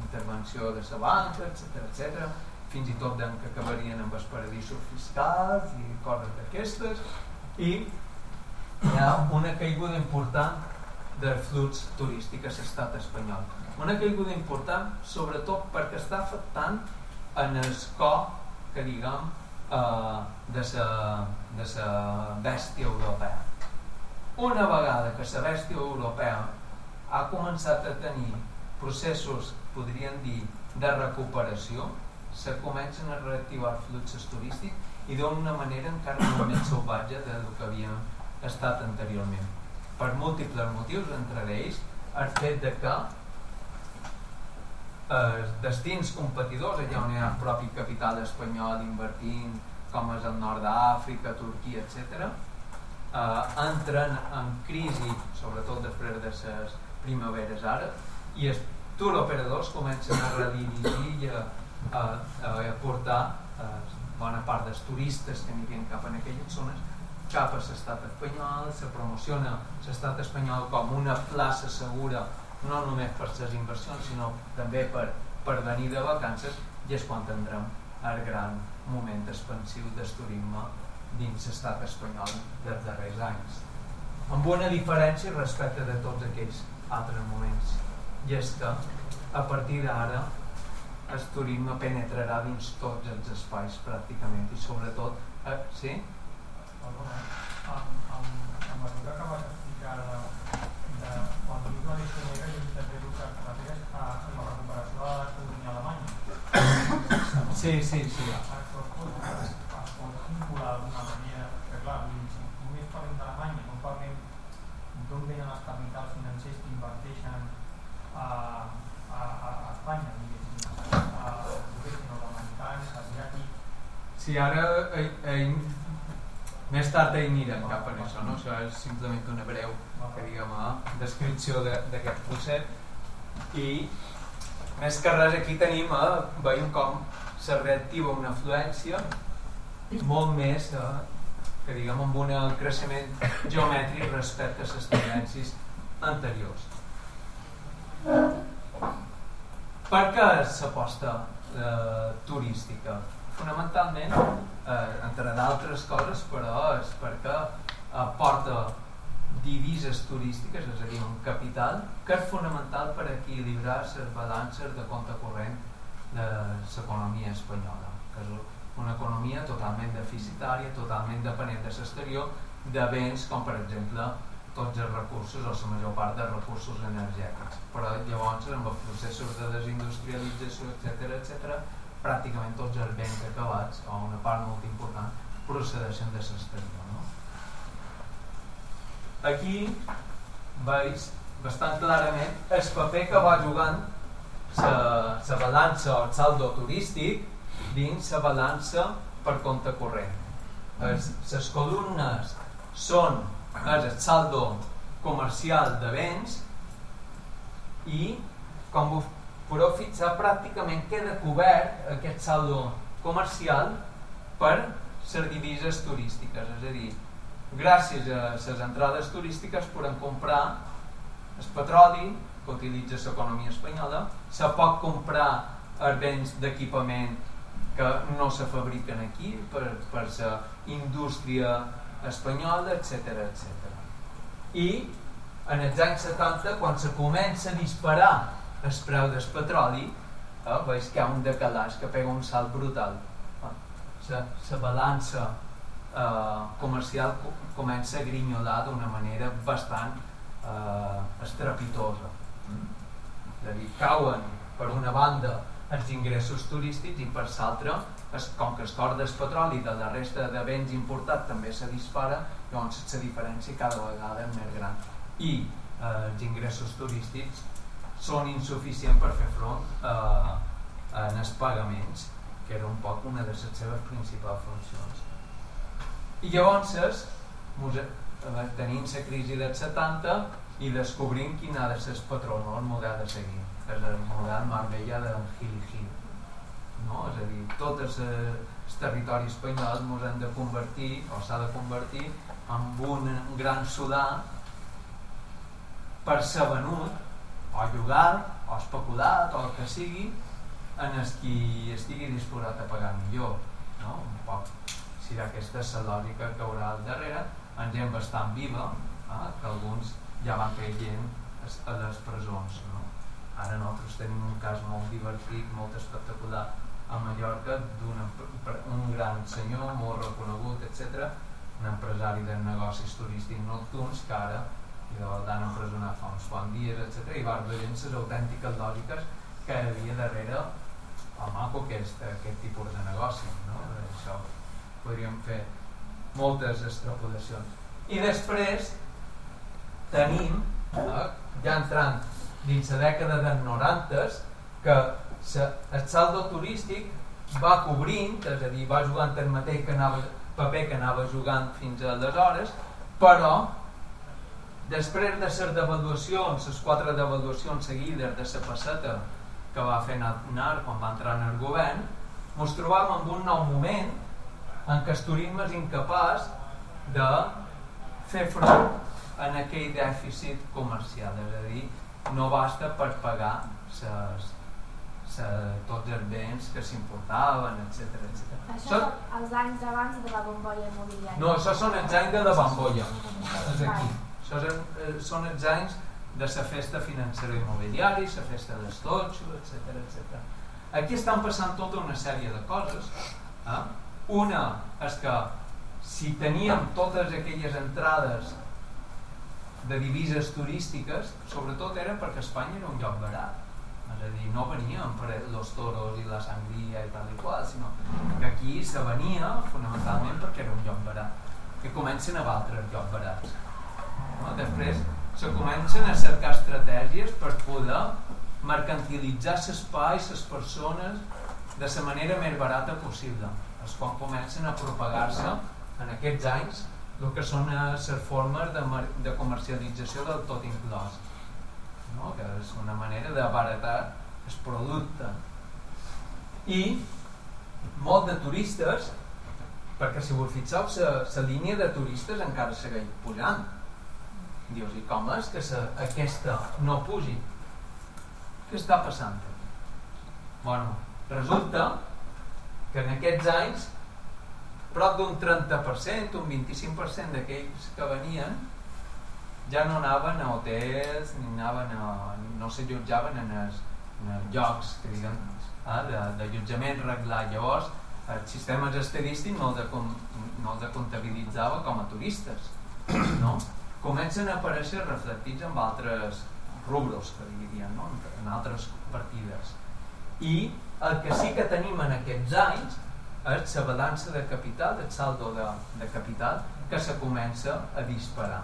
intervenció de la banca, etc., fins i tot que acabarien amb els paradisos fiscals i coses d'aquestes, i hi ha una caiguda important del flux turístic a l'estat espanyol. Una caiguda important sobretot perquè està afectant en el cor, que diguem, de la bèstia europea. Una vegada que la bèstia europea ha començat a tenir processos, podríem dir, de recuperació, se comencen a reactivar fluxos turístics i d'una manera encara molt més salvatge del que havien estat anteriorment. Per múltiples motius, entre ells, el fet que els destins competidors, allà on hi ha el propi capital espanyol invertint, com és el nord d'Àfrica, Turquia, etc., entren en crisi, sobretot després de les primaveres àrabs, i els turoperadors comencen a redirigir i a portar bona part dels turistes que anirien cap en aquelles zones cap a l'estat espanyol. Se promociona l'estat espanyol com una plaça segura, no només per les inversions sinó també per venir de vacances, i és quan tindrem el gran moment expansiu del turisme dins l'estat espanyol dels darrers anys, amb una diferència respecte de tots aquells altres moments, i és que a partir d'ara el turisme penetrarà dins tots els espais pràcticament, i sobretot Sí. Això es pot vincular d'una manera, perquè clar, només parlem d'Alemanya, no parlem d'on venen els capitals financers que inverteixen a Espanya, diguéssim, nord-americans, asiàtics... Sí, ara més tard anirem cap a això, no? Això és simplement una breu descripció d'aquest concepte i més que res aquí tenim a veure com se reactiva una afluència molt més amb un creixement geomètric respecte a les tendències anteriors. Per què s'aposta turística? Fonamentalment, entre d'altres coses, però és perquè aporta divises turístiques, és a dir, un capital que és fonamental per equilibrar les balances de compte corrent de l'economia espanyola, que és una economia totalment deficitària, totalment depenent de l'exterior, de béns com per exemple tots els recursos o la major part de recursos energètics, però llavors amb els processos de desindustrialització, etc., pràcticament tots els béns acabats o una part molt important procedeixen de l'exterior. Aquí veus bastant clarament el paper que va jugant la balança o el saldo turístic dins la balança per compte corrent. Les columnes són el saldo comercial de béns i com vos podeu fixar pràcticament queda cobert aquest saldo comercial per les divises turístiques, és a dir, gràcies a les entrades turístiques podem comprar el petroli que utilitza l'economia espanyola, se pot comprar els béns d'equipament que no se fabriquen aquí per la indústria espanyola, etc. I en els anys 70, quan se comença a disparar el preu del petroli, veus que hi ha un decalàs que pega un salt brutal. La balança comercial comença a grinyolar d'una manera bastant estrepitosa, és a dir, cauen per una banda els ingressos turístics i per l'altra, com que el cost del petroli i de la resta de béns importats també se dispara, llavors la diferència cada vegada és més gran i els ingressos turístics són insuficients per fer front als pagaments, que era un poc una de les seves principals funcions. I llavors tenim la crisi dels 70 i descobrim quin ha de ser el patró, el model de seguir, que és el model Marbella del Gil, és a dir, tot el territori espanyol ens hem de convertir o s'ha de convertir en un gran sudà per ser venut o llogat o especulat o el que sigui en el qui estigui disposat a pagar millor, un poc. Si d'aquesta és la lògica que haurà al darrere, en gent bastant viva, que alguns ja van caient a les presons. Ara nosaltres tenim un cas molt divertit, molt espectacular a Mallorca, d'un gran senyor molt reconegut, etc., un empresari de negocis turístics nocturns que ara l'han empresonat fa uns quants dies, etc., i va veient les autèntiques lògiques que hi havia darrere el maco aquest tipus de negoci. Podríem fer moltes extrapolacions. I després tenim, ja entrant dins la dècada dels 90, que el saldo turístic va cobrint, és a dir, va jugant el mateix paper que anava jugant fins aleshores, però després de les devaluacions, les quatre devaluacions seguides de la passeta que va fer anar quan va entrar en el govern, ens trobàvem amb un nou moment en què el turisme és incapaç de fer front a aquell dèficit comercial, és a dir, no basta per pagar tots els béns que s'importaven, etc. Això són els anys abans de la bombolla immobiliària. No, això són els anys de la bombolla, és aquí. Això són els anys de la festa financera immobiliària, la festa dels totxos, etc. Aquí estan passant tota una sèrie de coses. Una és que si teníem totes aquelles entrades de divises turístiques, sobretot era perquè Espanya era un lloc barat, és a dir, no veníem per los toros i la sangria i tal i qual, sinó que aquí se venia fonamentalment perquè era un lloc barat, que comencen a altres llocs barats. Després se comencen a cercar estratègies per poder mercantilitzar l'espai, les persones, de la manera més barata possible. És quan comencen a propagar-se en aquests anys el que són les formes de comercialització del tot inclòs, que és una manera d'abaratar el producte. I molt de turistes, perquè si vos fixeu, la línia de turistes encara segueix pujant. Dius, i com és que aquesta no pugi? Què està passant? Resulta que en aquests anys prop d'un 30%, un 25% d'aquells que venien ja no anaven a hotels, no s'allotjaven en els llocs d'allotjament regular. Llavors, els sistemes estadístics no els comptabilitzava com a turistes. Comencen a aparèixer reflectits en altres rubros, en altres partides. I el que sí que tenim en aquests anys és la balança de capital, el saldo de capital, que se comença a disparar.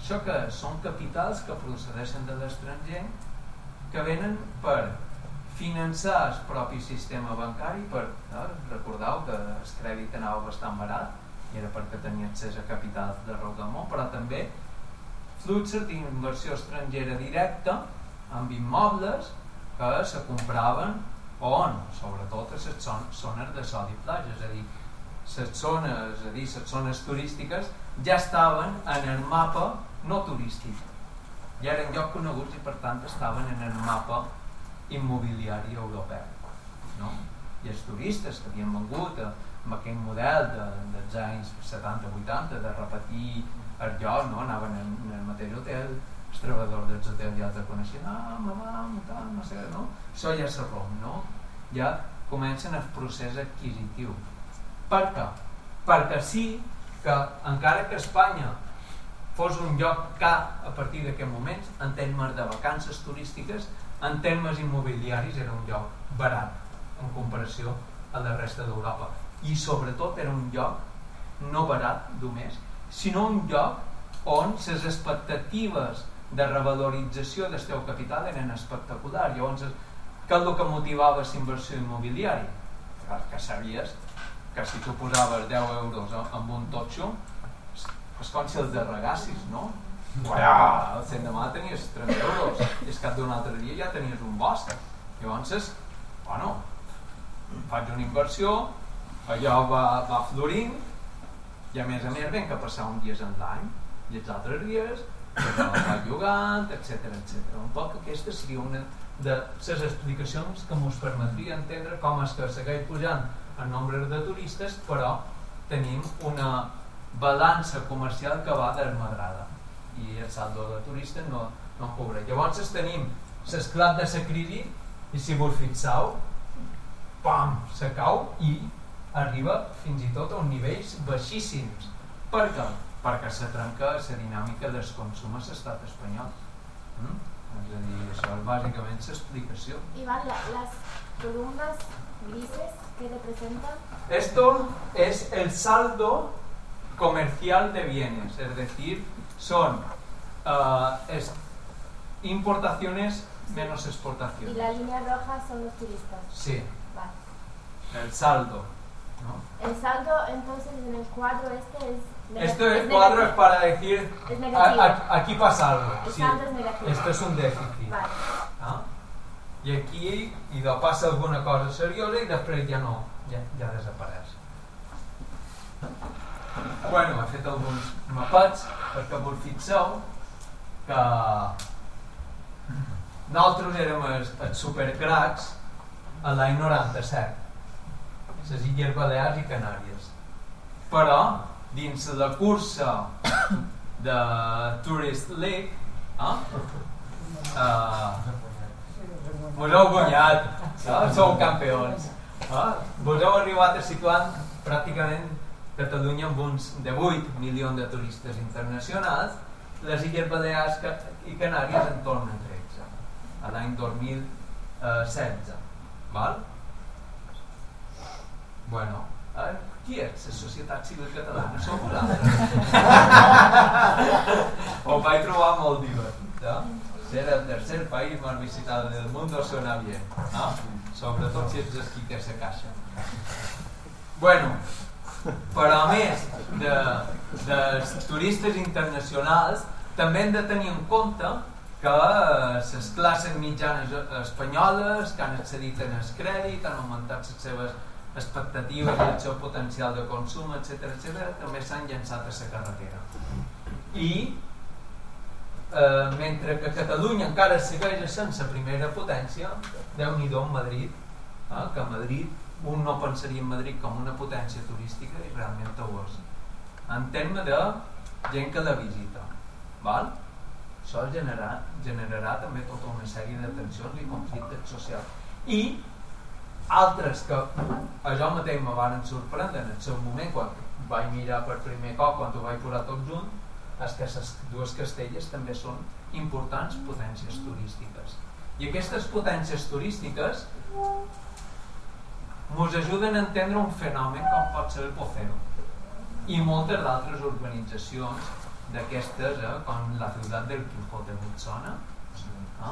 Això que són capitals que procedeixen de l'estranger, que venen per finançar el propi sistema bancari. Recordeu que el crèdit anava bastant barat i era perquè tenia accés a capitals d'arreu del món, però també fluxos d'inversió estrangera directa amb immobles que se compraven on? Sobretot a les zones de sol i platja, és a dir, les zones turístiques ja estaven en el mapa no turístic, ja eren llocs coneguts i per tant estaven en el mapa immobiliari europeu. I els turistes que havien vengut amb aquell model dels anys 70-80 de repetir el lloc, anaven en el mateix hotel, els treballadors dels hotels ja els reconeixien, això ja s'arromp, ja comencen el procés adquisitiu. Per què? Perquè sí que encara que Espanya fos un lloc que a partir d'aquest moment, en termes de vacances turístiques, en termes immobiliaris era un lloc barat en comparació a la resta d'Europa, i sobretot era un lloc no barat només, sinó un lloc on les expectatives de revalorització del teu capital eren espectaculars. Llavors, què és el que motivava la inversió immobiliària? Perquè sabies que si tu posaves 10 euros en un totxo, és com si els derregassis, no? L'endemà tenies 30 euros i al cap d'un altre dia ja tenies un bosc. Llavors, faig una inversió, allò va florint, i a més ven que passar uns dies en l'any i els altres dies que va jugant, etcètera. Un poc aquesta seria una de les explicacions que ens permetria entendre com és que segueix pujant el nombre de turistes, però tenim una balança comercial que va desmadrada i el saldo de turistes no en cobra. Llavors tenim l'esclat de la crisi i si vos fixeu, pam, se cau i arriba fins i tot a uns nivells baixíssims. Per què? Perquè se trenca la dinàmica dels consums a l'estat espanyol. És a dir, això és bàsicament l'explicació. Ivan, les columnes grises que representen? Esto es el saldo comercial de bienes, es decir, son importaciones menos exportaciones. Y la línea roja son los turistas. Sí. Vale. El saldo. El saldo, entonces, en el cuadro este es... Este cuadro es para decir, aquí pasa algo. El saldo es negativo. Esto es un déficit. Vale. I aquí passa alguna cosa seriosa i després ja no, ja desapareix. Bueno, he fet alguns mapats perquè vos fixeu que nosaltres érem els supercracs a l'any 97, les Illes Balears i Canàries, però dins la cursa de Tourist League vos heu guanyat, sou campions, vos heu arribat a situar pràcticament Catalunya amb uns 18 milions de turistes internacionals, les Illes Balears i Canàries en torn a 13 a l'any 2016. Bueno, qui és la societat civil catalana? Sou vosaltres? Ho vaig trobar molt divertit. Ser el tercer país més visitat del món sona bé, sobretot si ets esquí que se caixa. Bueno, però a més dels turistes internacionals també hem de tenir en compte que les classes mitjanes espanyoles que han accedit en el crèdit, han augmentat les seves expectatives i el seu potencial de consum, etc., també s'han llançat a la carretera. I mentre que Catalunya encara segueix sent la primera potència, Déu-n'hi-do en Madrid, que Madrid un no pensaria en Madrid com una potència turística i realment ho és en termes de gent que la visita. Això generarà també tota una sèrie de tensions i conflictes socials i altres que a jo mateix me van sorprendre en el seu moment quan vaig mirar per primer cop, quan ho vaig posar tot junt, és que les dues Castelles també són importants potències turístiques i aquestes potències turístiques ens ajuden a entendre un fenomen com pot ser el Pocero i moltes d'altres urbanitzacions d'aquestes, com la ciutat del Quijote Butzona, és a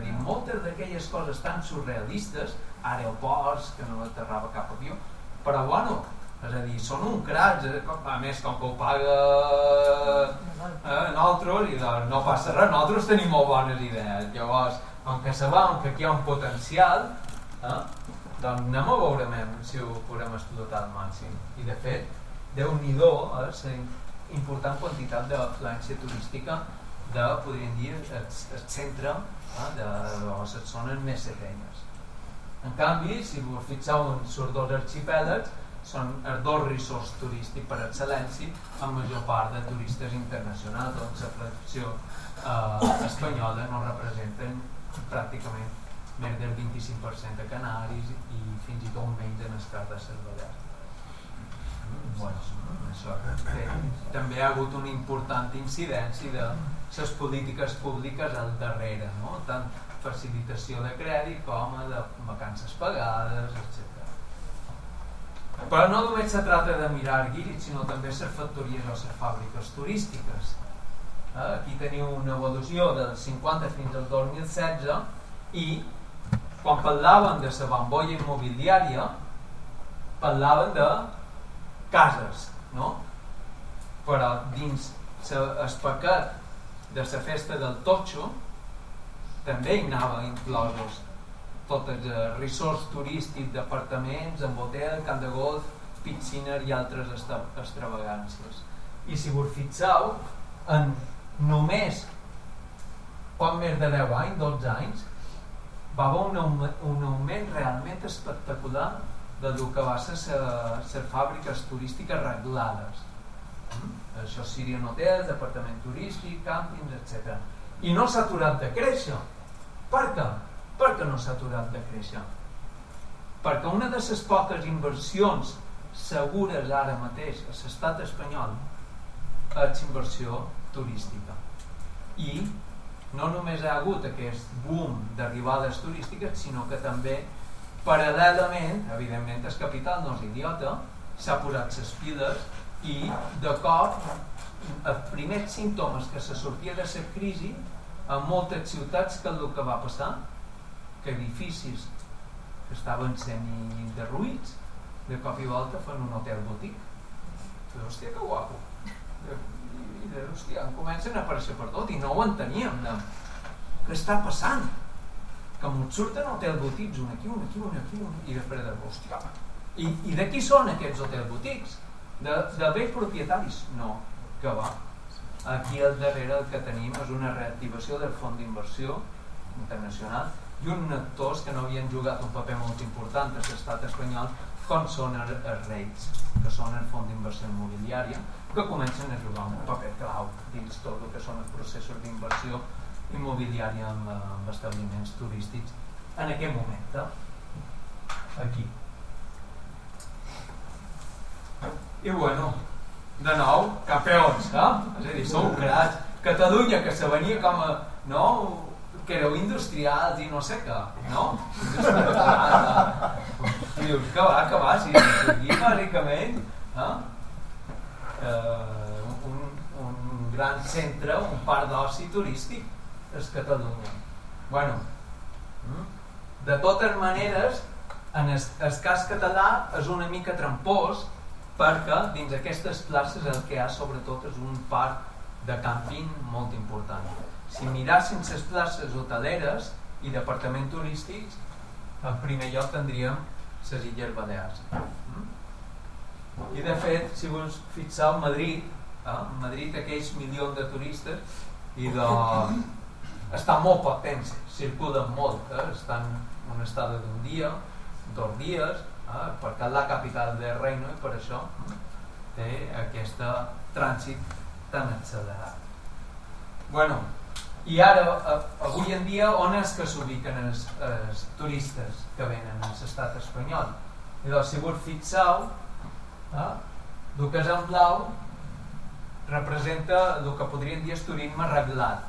dir, moltes d'aquelles coses tan surrealistes, aeroports que no aterrava cap avió, però bueno, és a dir, són un crac, a més com que ho paga nosaltres i no passa res, nosaltres tenim molt bones idees, llavors com que sabem que aquí hi ha un potencial, doncs anem a veure si ho podem explotar al màxim. I de fet, Déu-n'hi-do és una important quantitat d'afluència turística de, podríem dir, el centre de les zones més serrenes. En canvi, si vos fixeu en els dos arxipèlags, són els dos resorts turístics per excel·lència amb major part de turistes internacionals, on la fracció espanyola no representen pràcticament més del 25% de Canaris i fins i tot menys en el cas de Balears. També hi ha hagut una important incidència de les polítiques públiques al darrere, tant facilitació de crèdit com de vacances pagades, etc. Però no només se tracta de mirar el guiri, sinó també les factories o les fàbriques turístiques. Aquí teniu una evolució del 50 fins al 2016 i quan parlaven de la bombolla immobiliària parlaven de cases, però dins el paquet de la festa del Totxo també hi anaven inclosos tots els resorts turístics, d'apartaments, amb hotel, camp de golf, piscines i altres extravagàncies. I si vos fixeu, en només poc més de 10 anys, 12 anys, va haver un augment realment espectacular del que va ser les fàbriques turístiques reglades. Això serien hotels, apartament turístic, càmpings, etc. I no s'ha aturat de créixer. Per què? Perquè no s'ha aturat de créixer. Perquè una de les poques inversions segures ara mateix a l'estat espanyol és inversió turística. I no només hi ha hagut aquest boom d'arribades turístiques, sinó que també, paral·lelament, evidentment el capital no és idiota, s'ha posat les piles i, de cop, els primers símptomes que se sortia de la crisi en moltes ciutats, que el que va passar, que edificis que estaven semiderruïts de cop i volta fan un hotel botic. Hòstia, que guapo, comencen a aparèixer per tot i no ho enteníem. Què està passant? Que em surten hotel botics, un aquí, un aquí, un aquí, i després de, hòstia, i de qui són aquests hotel botics? De vells propietaris? No, que va, aquí al darrere el que tenim és una reactivació del fons d'inversió internacional i uns actors que no havien jugat un paper molt important a l'estat espanyol com són els REITs, que són el fons d'inversió immobiliària, que comencen a jugar un paper clau dins tot el que són els processos d'inversió immobiliària amb establiments turístics en aquest moment aquí. I bueno, de nou, campeons, és a dir, sou grans. Catalunya, que se venia com a... no? Que éreu industrials i no sé què, no? Dius, que va, si seguim bàsicament un gran centre, un parc d'oci turístic, és Catalunya. Bueno, de totes maneres, en el cas català és una mica trampós perquè dins d'aquestes places el que hi ha sobretot és un parc de càmping molt important. Si miràssim les places hoteleres i d'apartaments turístics, en primer lloc tindríem les Illes Balears. I de fet, si vols fixar Madrid, aquells milions de turistes, estan molt patents, circulen molt, estan en una estada d'un dia, dos dies, perquè és la capital del reino i per això té aquest trànsit tan accelerat. Bueno, i ara, avui en dia, on és que s'ubiquen els turistes que venen a l'estat espanyol? Llavors, si vols fixar-ho, el que és en blau representa el que podríem dir el turisme reglat,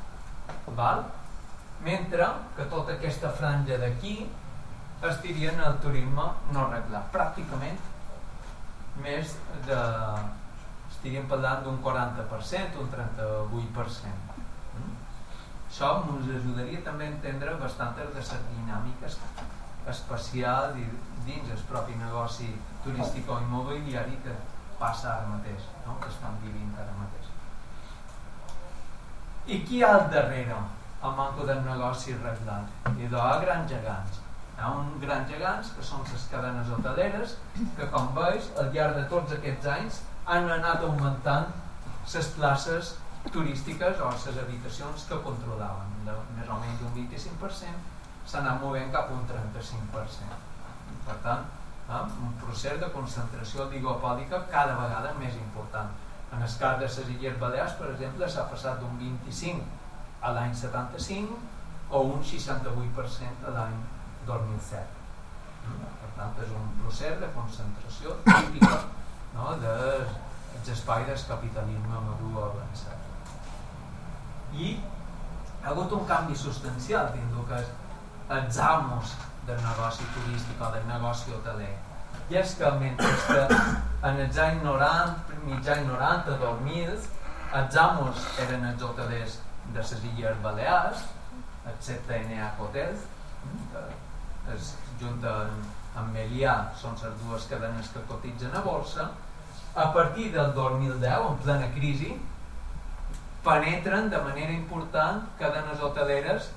mentre que tota aquesta franja d'aquí es dirien el turisme no reglat. Pràcticament, més de... estaríem parlant d'un 40%, un 38%. Això ens ajudaria també a entendre bastantes de les dinàmiques especials dins el propi negoci turístic o immobiliari que passa ara mateix, que estan vivint ara mateix. I qui hi ha al darrere, el manco del negoci reglat? Hi ha grans gegants. Hi ha uns grans gegants que són les cadenes hoteleres que, com veus, al llarg de tots aquests anys han anat augmentant les places turístiques o les habitacions que controlaven. Més o menys un 25% s'ha anat movent cap a un 35%. Per tant, un procés de concentració oligopòlica cada vegada més important. En el cas de les Illes Balears, per exemple, s'ha passat d'un 25% a l'any 75 o un 68% a l'any 2007. Per tant, és un procés de concentració típica dels espais del capitalisme madur avançat. I hi ha hagut un canvi substancial dins del que és els amos del negoci turístic o del negoci hoteler. I és que mentre que en els anys 90, mitjans 90, 2000, els amos eren els hotelers de les Illes Balears, excepte NH Hotels, que junta amb Melià són les dues cadenes que cotitzen a borsa. A partir del 2010, en plena crisi, penetren de manera important cadenes hoteleres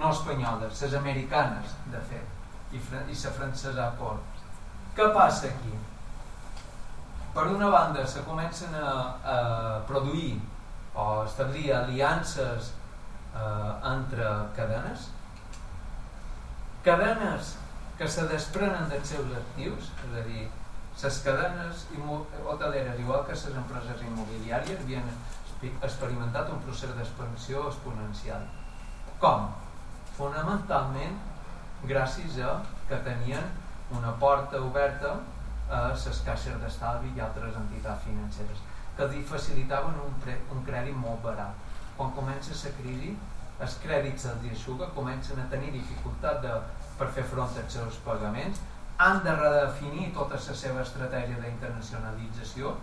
no espanyoles, les americanes, de fet, i la francesa Accor. Què passa aquí? Per una banda, se comencen a produir o establir aliances entre cadenes, cadenes que se desprenen dels seus actius, és a dir, les cadenes hoteleres, igual que les empreses immobiliàries, havien experimentat un procés d'expansió exponencial. Com? Fonamentalment gràcies a que tenien una porta oberta a les caixes d'estalvi i altres entitats financeres que li facilitaven un crèdit molt barat. Quan comença la crisi, els crèdits dels d'Eixuga comencen a tenir dificultat per fer front als seus pagaments, han de redefinir tota la seva estratègia d'internacionalització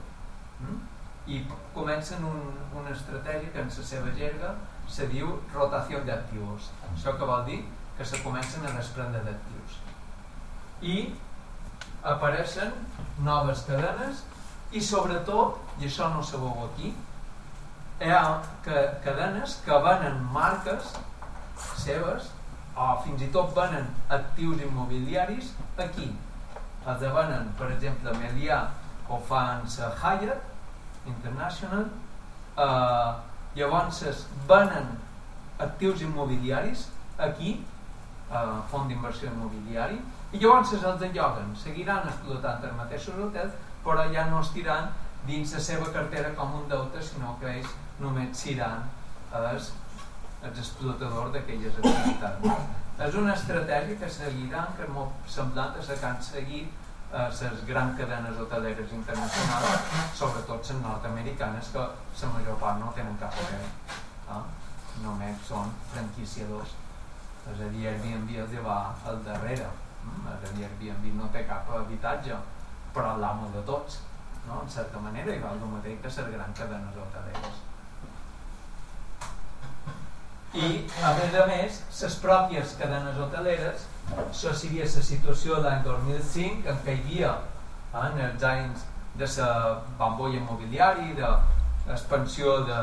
i comencen una estratègia que en la seva jerga se diu rotació d'actius. Això que vol dir que se comencen a desprendre d'actius. I apareixen noves cadenes i sobretot, i això no ho sabeu aquí, hi ha cadenes que venen marques seves o fins i tot venen actius immobiliaris aquí. Els venen, per exemple, Melià o fan la Hyatt International, llavors venen actius immobiliaris aquí, fons d'inversió immobiliari, i llavors els enlloguen, seguiran explotant els mateixos hotels, però ja no estiran dins la seva cartera com un deute, sinó que ells només seran els explotador d'aquelles activitats. És una estratègia que seguiran, que és molt semblant a la que han seguit les grans cadenes hoteleres internacionals, sobretot les nord-americanes, que la major part no tenen cap hotel, només són franquiciadors. És a dir, Airbnb es lleva al darrere, és a dir, Airbnb no té cap habitatge, però l'amo de tots, en certa manera, i val el mateix que les grans cadenes hoteleres. I, a més, les pròpies cadenes hoteleres, això seria la situació de l'any 2005, en què hi havia en els anys de la bombolla immobiliària, de l'expansió de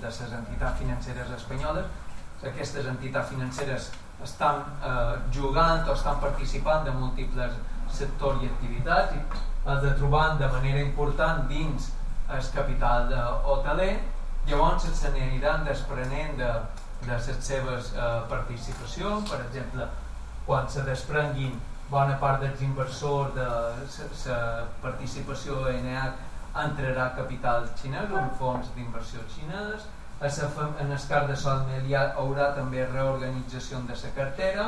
les entitats financeres espanyoles. Aquestes entitats financeres estan jugant o estan participant de múltiples sectors i activitats i els de trobant de manera important dins el capital hoteler. Llavors s'aniran desprenent de les seves participacions, per exemple, quan se desprenguin bona part dels inversors de la participació NH entrarà capital xinès, un fons d'inversió xinès. En el cas de Sol Melià hi haurà també reorganització de la cartera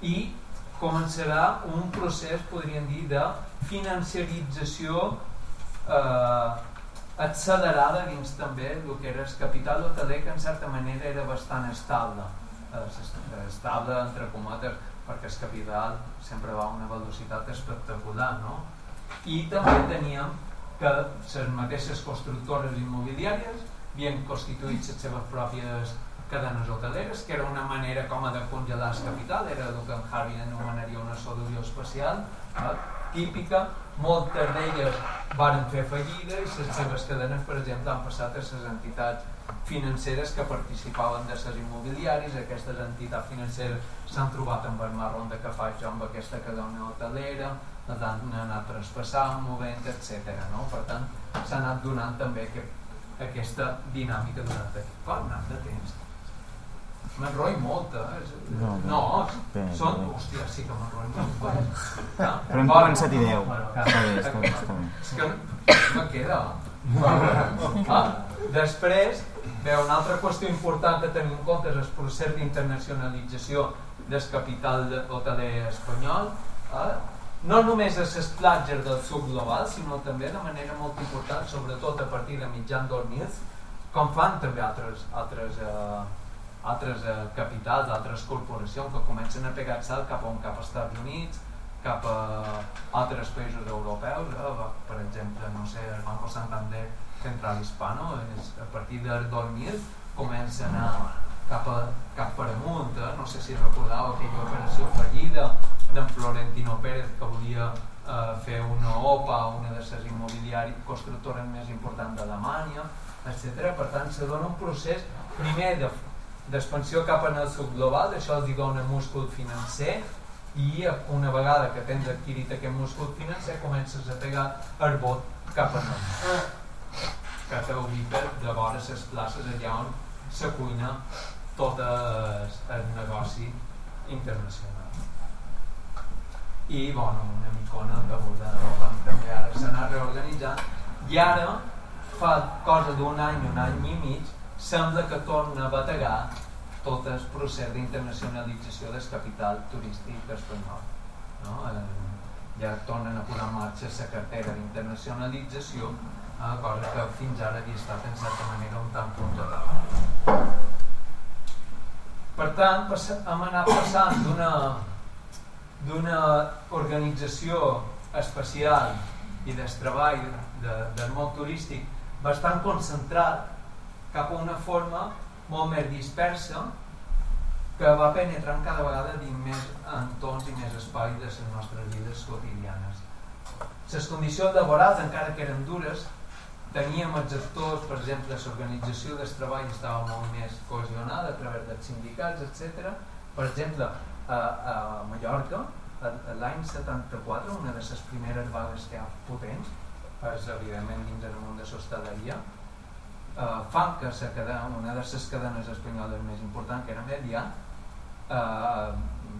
i començarà un procés, podríem dir, de financiarització accelerada dins també el que era el capital hoteler, que en certa manera era bastant estable entre cometes, perquè el capital sempre va a una velocitat espectacular, no? I també teníem que les mateixes constructores immobiliàries havien constituït les seves pròpies cadenes hoteleres, que era una manera com de congelar el capital, era el que en Harvey anomenaria una solució especial, típica. Moltes d'elles van fer fallida i les seves cadenes, per exemple, han passat a les entitats financeres que participaven de les immobiliàries. Aquestes entitats financeres s'han trobat amb el marron que faig jo amb aquesta cadena hotelera, les han anat traspassant, movent, etc. Per tant, s'ha anat donant també aquesta dinàmica durant aquest període de temps. M'enroi molt, no, són, hòstia, sí que m'enroi molt, però en poden ser-hi 10, és que no queda. Després, una altra qüestió important que tenim en compte és el procés d'internacionalització del capital hoteler espanyol, no només a les platges del sud global, sinó també de manera molt important, sobretot a partir de mitjans d'Ornils, com fan també altres capitals, altres corporacions que comencen a pegar salt cap als Estats Units, cap a altres països europeus, per exemple, no sé, el Banco Santander Central Hispano, a partir del 2000 comencen a cap per amunt. No sé si recordava aquella operació fallida d'en Florentino Pérez, que volia fer una OPA, una de les immobiliàries constructores més importants d'Alemanya, etc. Per tant, se dona un procés primer d'expansió cap al sud global, això els dona múscul financer, i una vegada que tens adquirit aquest múscul financer comences a pegar el bot cap a nord, que t'ubica de vora les places allà on s'acuina tot el negoci internacional. I una micona que també ara s'ha anat reorganitzant, i ara fa cosa d'un any i mig, sembla que torna a bategar tot el procés d'internacionalització del capital turístic espanyol. Ja tornen a posar en marxa la cartera d'internacionalització, cosa que fins ara havia estat en certa manera un tant congelada. Per tant, hem anat passant d'una organització especial i del treball del món turístic bastant concentrat cap a una forma molt més dispersa que va penetrant cada vegada dins més entorns i més espai de les nostres vides quotidianes. Les condicions laborals, encara que eren dures, teníem els actors, per exemple, l'organització del treball estava molt més cohesionada a través dels sindicats, etc. Per exemple, a Mallorca, l'any 74, una de les primeres vagues que hi ha potents, és evidentment dins del món de l'hostaleria, fan que una de les cadenes espanyoles més importants, que era Melià,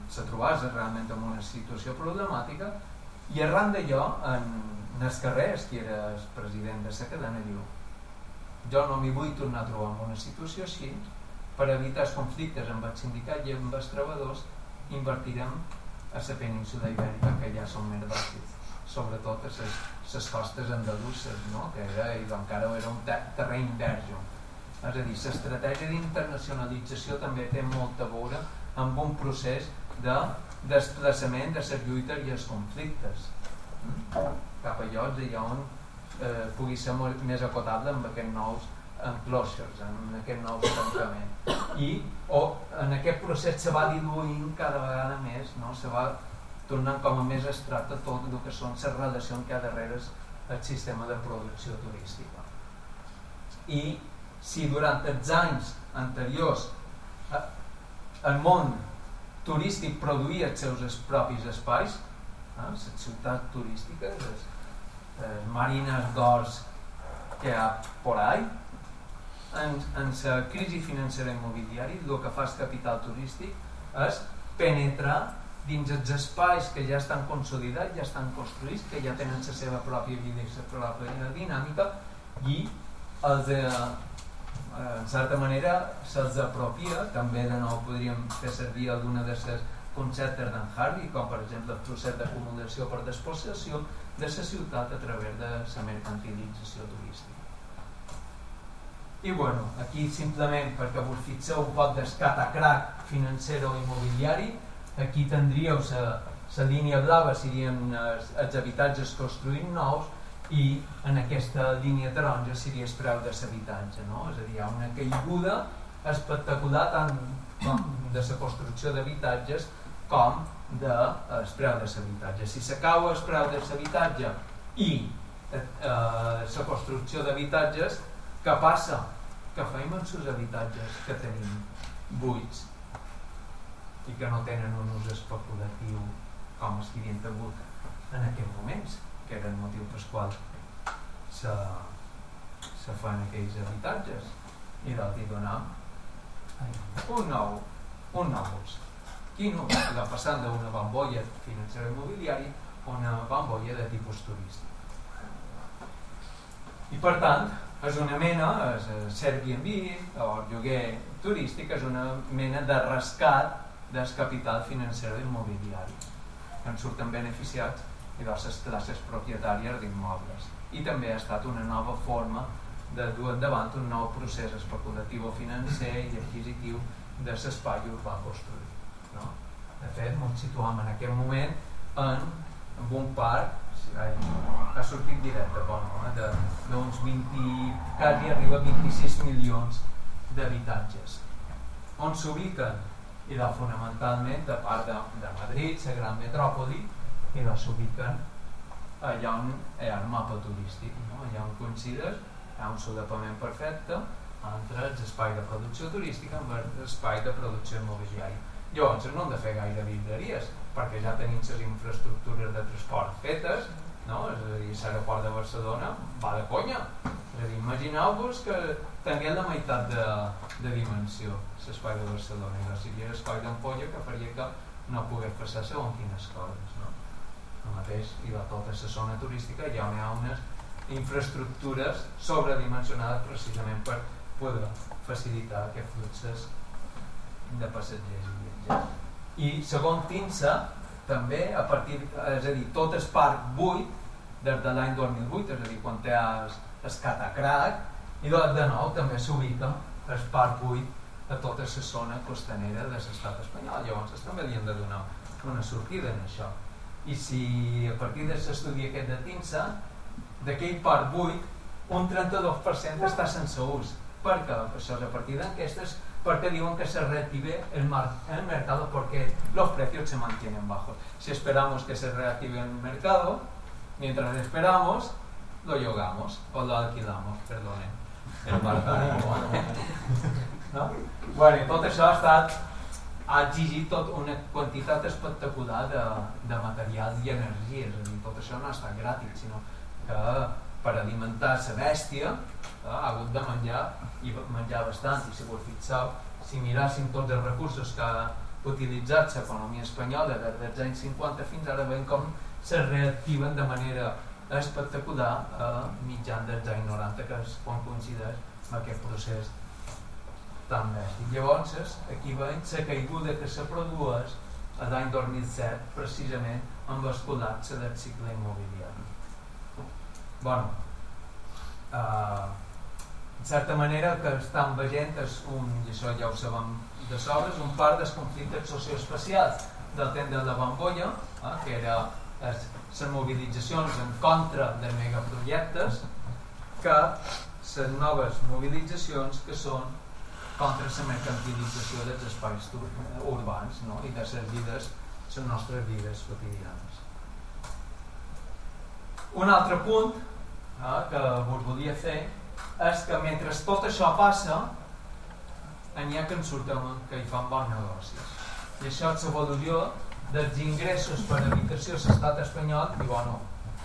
se trobava realment en una situació problemàtica, i arran d'allò, en els carrers, que era el president de la cadena, diu: jo no m'hi vull tornar a trobar en una situació així, per evitar els conflictes amb el sindicat i amb els treballadors invertirem a la península ibèrica, que ja són més dòcils. sobretot les costes andaluses, no? Que era, i encara era un terreny verge. És a dir, l'estratègia d'internacionalització també té molt a veure amb un procés de desplaçament de les lluites i els conflictes cap a llocs allà on pugui ser més acotable amb aquests nous enclosures, amb aquest nou tancament, i en aquest procés se va diluint cada vegada més, se va tornant com a més estreta tot el que són les relacions que hi ha darrere el sistema de producció turística. I si durant els anys anteriors el món turístic produïa els seus propis espais, les ciutats turístiques, les marines d'ors que hi ha per ahí, en la crisi financera immobiliària el que fa el capital turístic és penetrar dins els espais que ja estan consolidats, ja estan construïts, que ja tenen la seva pròpia vida i la pròpia dinàmica, i en certa manera se'ls apropia. També de nou podríem fer servir alguna de les conceptes d'en Harvey, com per exemple el procés d'acumulació per despossessió de la ciutat a través de la mercantilització turística. I bueno, aquí simplement perquè vos fixeu un poc d'escatacrac financer o immobiliari, aquí tindríeu la línia blava, serien els habitatges construïts nous, i en aquesta línia taronja seria el preu de l'habitatge. És a dir, hi ha una caiguda espectacular tant de la construcció d'habitatges com del preu de l'habitatge. Si s'acaba el preu de l'habitatge i la construcció d'habitatges, què passa? Que fem amb els habitatges que tenim buits i que no tenen un ús especulatiu com els que havien tingut en aquells moments, que era el motiu pel qual se fan aquells habitatges, i d'altre donar un nou ús. Aquí no va passant d'una bombolla financera immobiliària a una bombolla de tipus turístic. I per tant, és una mena, és Airbnb o lloguer turístic, és una mena de rescat del capital financer immobiliari. En surten beneficiats diverses classes propietàries d'immobles, i també ha estat una nova forma de dur endavant un nou procés especulatiu financer i adquisitiu de l'espai urbà construït. De fet, ens situem en aquest moment en un parc, ha sortit directe, d'uns 20, quasi arriba a 26 milions d'habitatges. On s'ubiquen? I fonamentalment de part de Madrid, la gran metròpoli, i s'ubiquen allà on hi ha el mapa turístic, allà on coincideix, hi ha un solapament perfecte entre l'espai de producció turística amb l'espai de producció immobiliària. Llavors no hem de fer gaire vidreries, perquè ja tenim les infraestructures de transport fetes, és a dir, l'aeroport de Barcelona va de conya. És a dir, imagineu-vos que tinguem la meitat de dimensió l'espai de Barcelona, i seria l'espai d'Ampolla, que faria que no pogués passar segons quines coses. El mateix hi va tota la zona turística, hi ha unes infraestructures sobredimensionades precisament per poder facilitar aquests fluxos de passatgers i viatgers. I segons Tinsa, també, és a dir, tot el parc buit des de l'any 2008, és a dir, quan té el catacrac, i de nou també s'ubica el parc buit de tota la zona costanera de l'estat espanyol. Llavors també li hem de donar una sortida en això. I si a partir de l'estudi aquest de Tinsa, d'aquell parc buit, un 32% està sense ús. Per què? Això és a partir d'enquestes, perquè diuen que se reactive el mercado porque los precios se mantienen bajos. Si esperamos que se reactive el mercado, mientras esperamos, lo llogamos, o lo alquilamos, perdonen, el mercado. Tot això ha exigit una quantitat espectacular de material i energia. Tot això no ha estat gratis, sinó que per alimentar la bèstia ha hagut de menjar, i menjar bastant. I si vos fixeu, si miràssim tots els recursos que ha utilitzat l'economia espanyola des dels anys 50 fins ara, veiem com se reactiven de manera espectacular a mitjan dels anys 90, que és quan coincideix aquest procés. Llavors, aquí veiem la caiguda que se produeix l'any 2007, precisament amb l'escudatge del cicle immobiliari. En certa manera el que estan veient és un, i això ja ho sabem de sobre, és un part dels conflictes socioespacials del temps de la bombolla, que eren les mobilitzacions en contra de megaprojectes, que les noves mobilitzacions que són contra la mercantilització dels espais urbans i de les nostres vides quotidianes. Un altre punt que us volia fer és que mentre tot això passa n'hi ha que en surten que hi fan bons negocis, i això és l'evolució dels ingressos per habitació a l'estat espanyol, i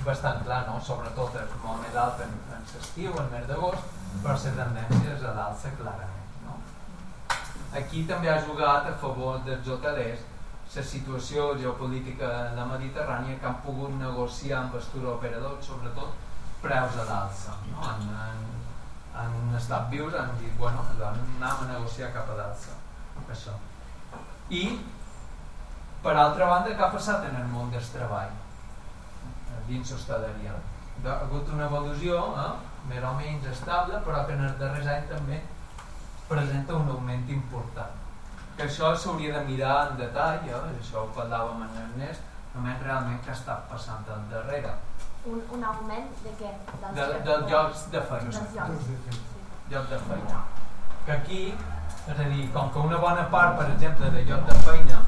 bastant clar, sobretot molt més alt en l'estiu, en mes d'agost, però la tendència és a l'alça clarament. Aquí també ha jugat a favor dels hotelers la situació geopolítica de la Mediterrània, que han pogut negociar amb els turoperadors sobretot preus a l'alça. Han estat vius, han dit, anem a negociar cap a l'alça. I per altra banda, què ha passat en el món del treball dins l'hostaleria? Ha hagut una evolució més o menys estable, però que en els darrers anys també presenta un augment important, que això s'hauria de mirar en detall, això ho parlàvem amb Ernest, només realment què està passant al darrere. Un augment de què? Dels llocs de feina. Que aquí, és a dir, com que una bona part, per exemple, de llocs de feina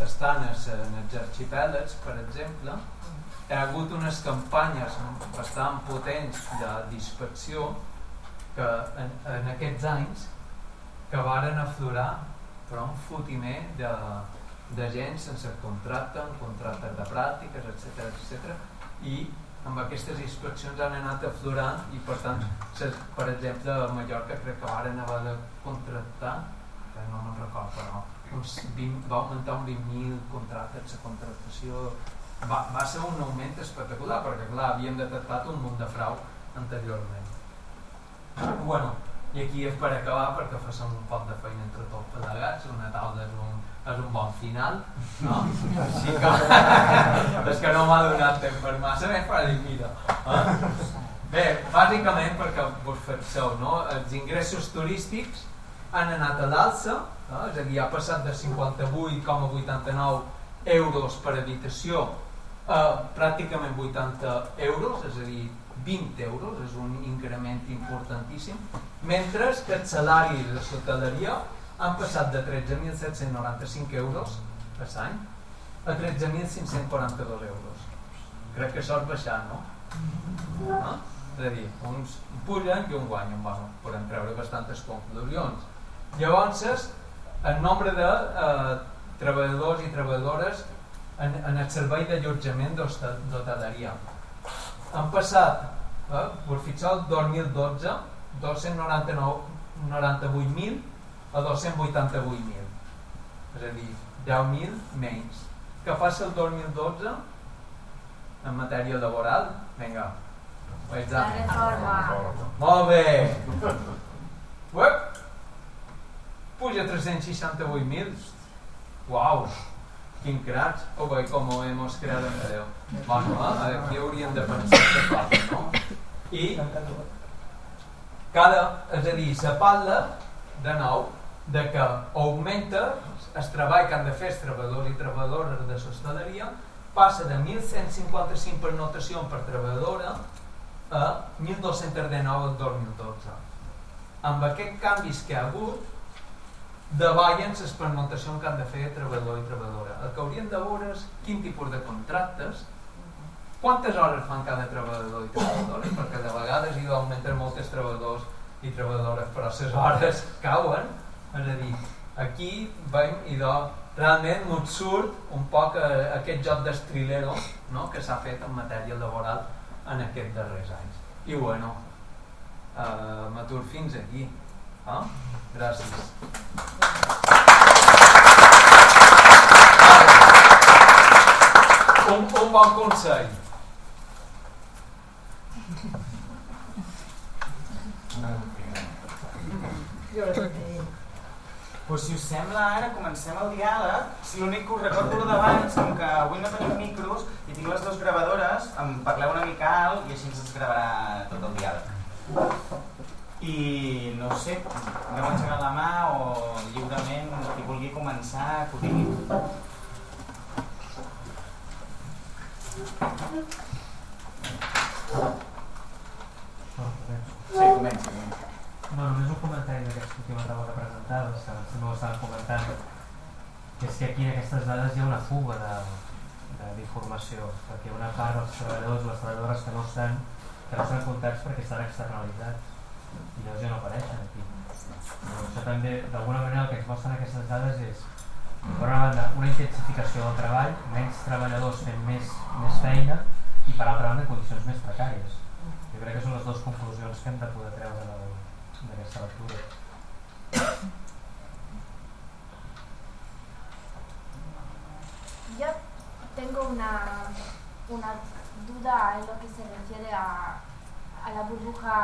estan en els arxipèlags, per exemple, hi ha hagut unes campanyes bastant potents de dispersió que en aquests anys que varen aflorar, però un fotimer de gent sense contracte, amb contractes de pràctiques, etc. I amb aquestes inspeccions han anat aflorant i per tant, per exemple, a Mallorca crec que varen haver de contractar, que no me'n record, però va augmentar un 20.000 contractes de contractació. Va ser un augment espectacular perquè, clar, havíem detectat un munt de frau anteriorment. I aquí és per acabar, perquè facem un poc de feina entre tots plegats, una taula és un bon final, no? Així que és que no m'ha donat temps per massa més, però dic, mira. Bé, bàsicament perquè vos fixeu, no? Els ingressos turístics han anat a l'alça, és a dir, ha passat de 58,89 euros per habitació a pràcticament 80 euros, és a dir, 20 euros, és un increment importantíssim, mentre que els salaris de l'hostaleria han passat de 13.795 euros per any a 13.542 euros. Crec que això és baixar, no? És a dir, uns pullen i un guanyen, podem treure bastantes conclusions. Llavors, el nombre de treballadors i treballadores en el servei d'allotjament d'hostaleria han passat, per fixar el 2012, 298.000 a 288.000, és a dir, 10.000 menys. Què passa el 2012 en matèria laboral? Vinga, ho haig de... Molt bé! Puja a 368.000. Uau! Quin cracs, o bé, com ho hem creat en Déu. Aquí hauríem de pensar que parla, no? I és a dir, se parla de nou de que augmenta el treball que han de fer els treballadors i treballadores de l'hostaleria, passa de 1.155 per notació per treballadora a 1.239 el 2012. Amb aquests canvis que ha hagut davallen les pernotacions que han de fer treballador i treballadora. El que hauríem de veure és quin tipus de contractes, quantes hores fan cada treballador i treballadora, perquè de vegades hi haurà entre moltes treballadors i treballadores, però les hores cauen. És a dir, aquí realment ens surt un poc aquest joc d'estrilero que s'ha fet en matèria laboral en aquests darrers anys. I m'aturo fins aquí. Gràcies. Un bon consell. Pues si us sembla, ara comencem el diàleg. Si l'únic que us recordo d'abans, com que avui no tenim micros i tinc les dues gravadores, em parleu una mica alt i així ens gravarà tot el diàleg. I no ho sé, podeu aixecar la mà o lliurement, qui vulgui començar, que ho digui. Sí, comença. No, només un comentari d'aquesta última taula que presentaves, que no ho estàvem comentant, que és que aquí en aquestes dades hi ha una fuga d'informació, perquè una part dels treballadors i les treballadores que no estan comptats perquè estan externalitzats, i llavors ja no apareixen aquí. Això també, d'alguna manera, el que ens mostren aquestes dades és, per una banda, una intensificació del treball, menys treballadors fent més feina, i per altra banda, condicions més precàries. Jo crec que són les dues conclusions que hem de poder treure d'aquesta lectura. Yo tengo una duda en lo que se refiere a la burbuja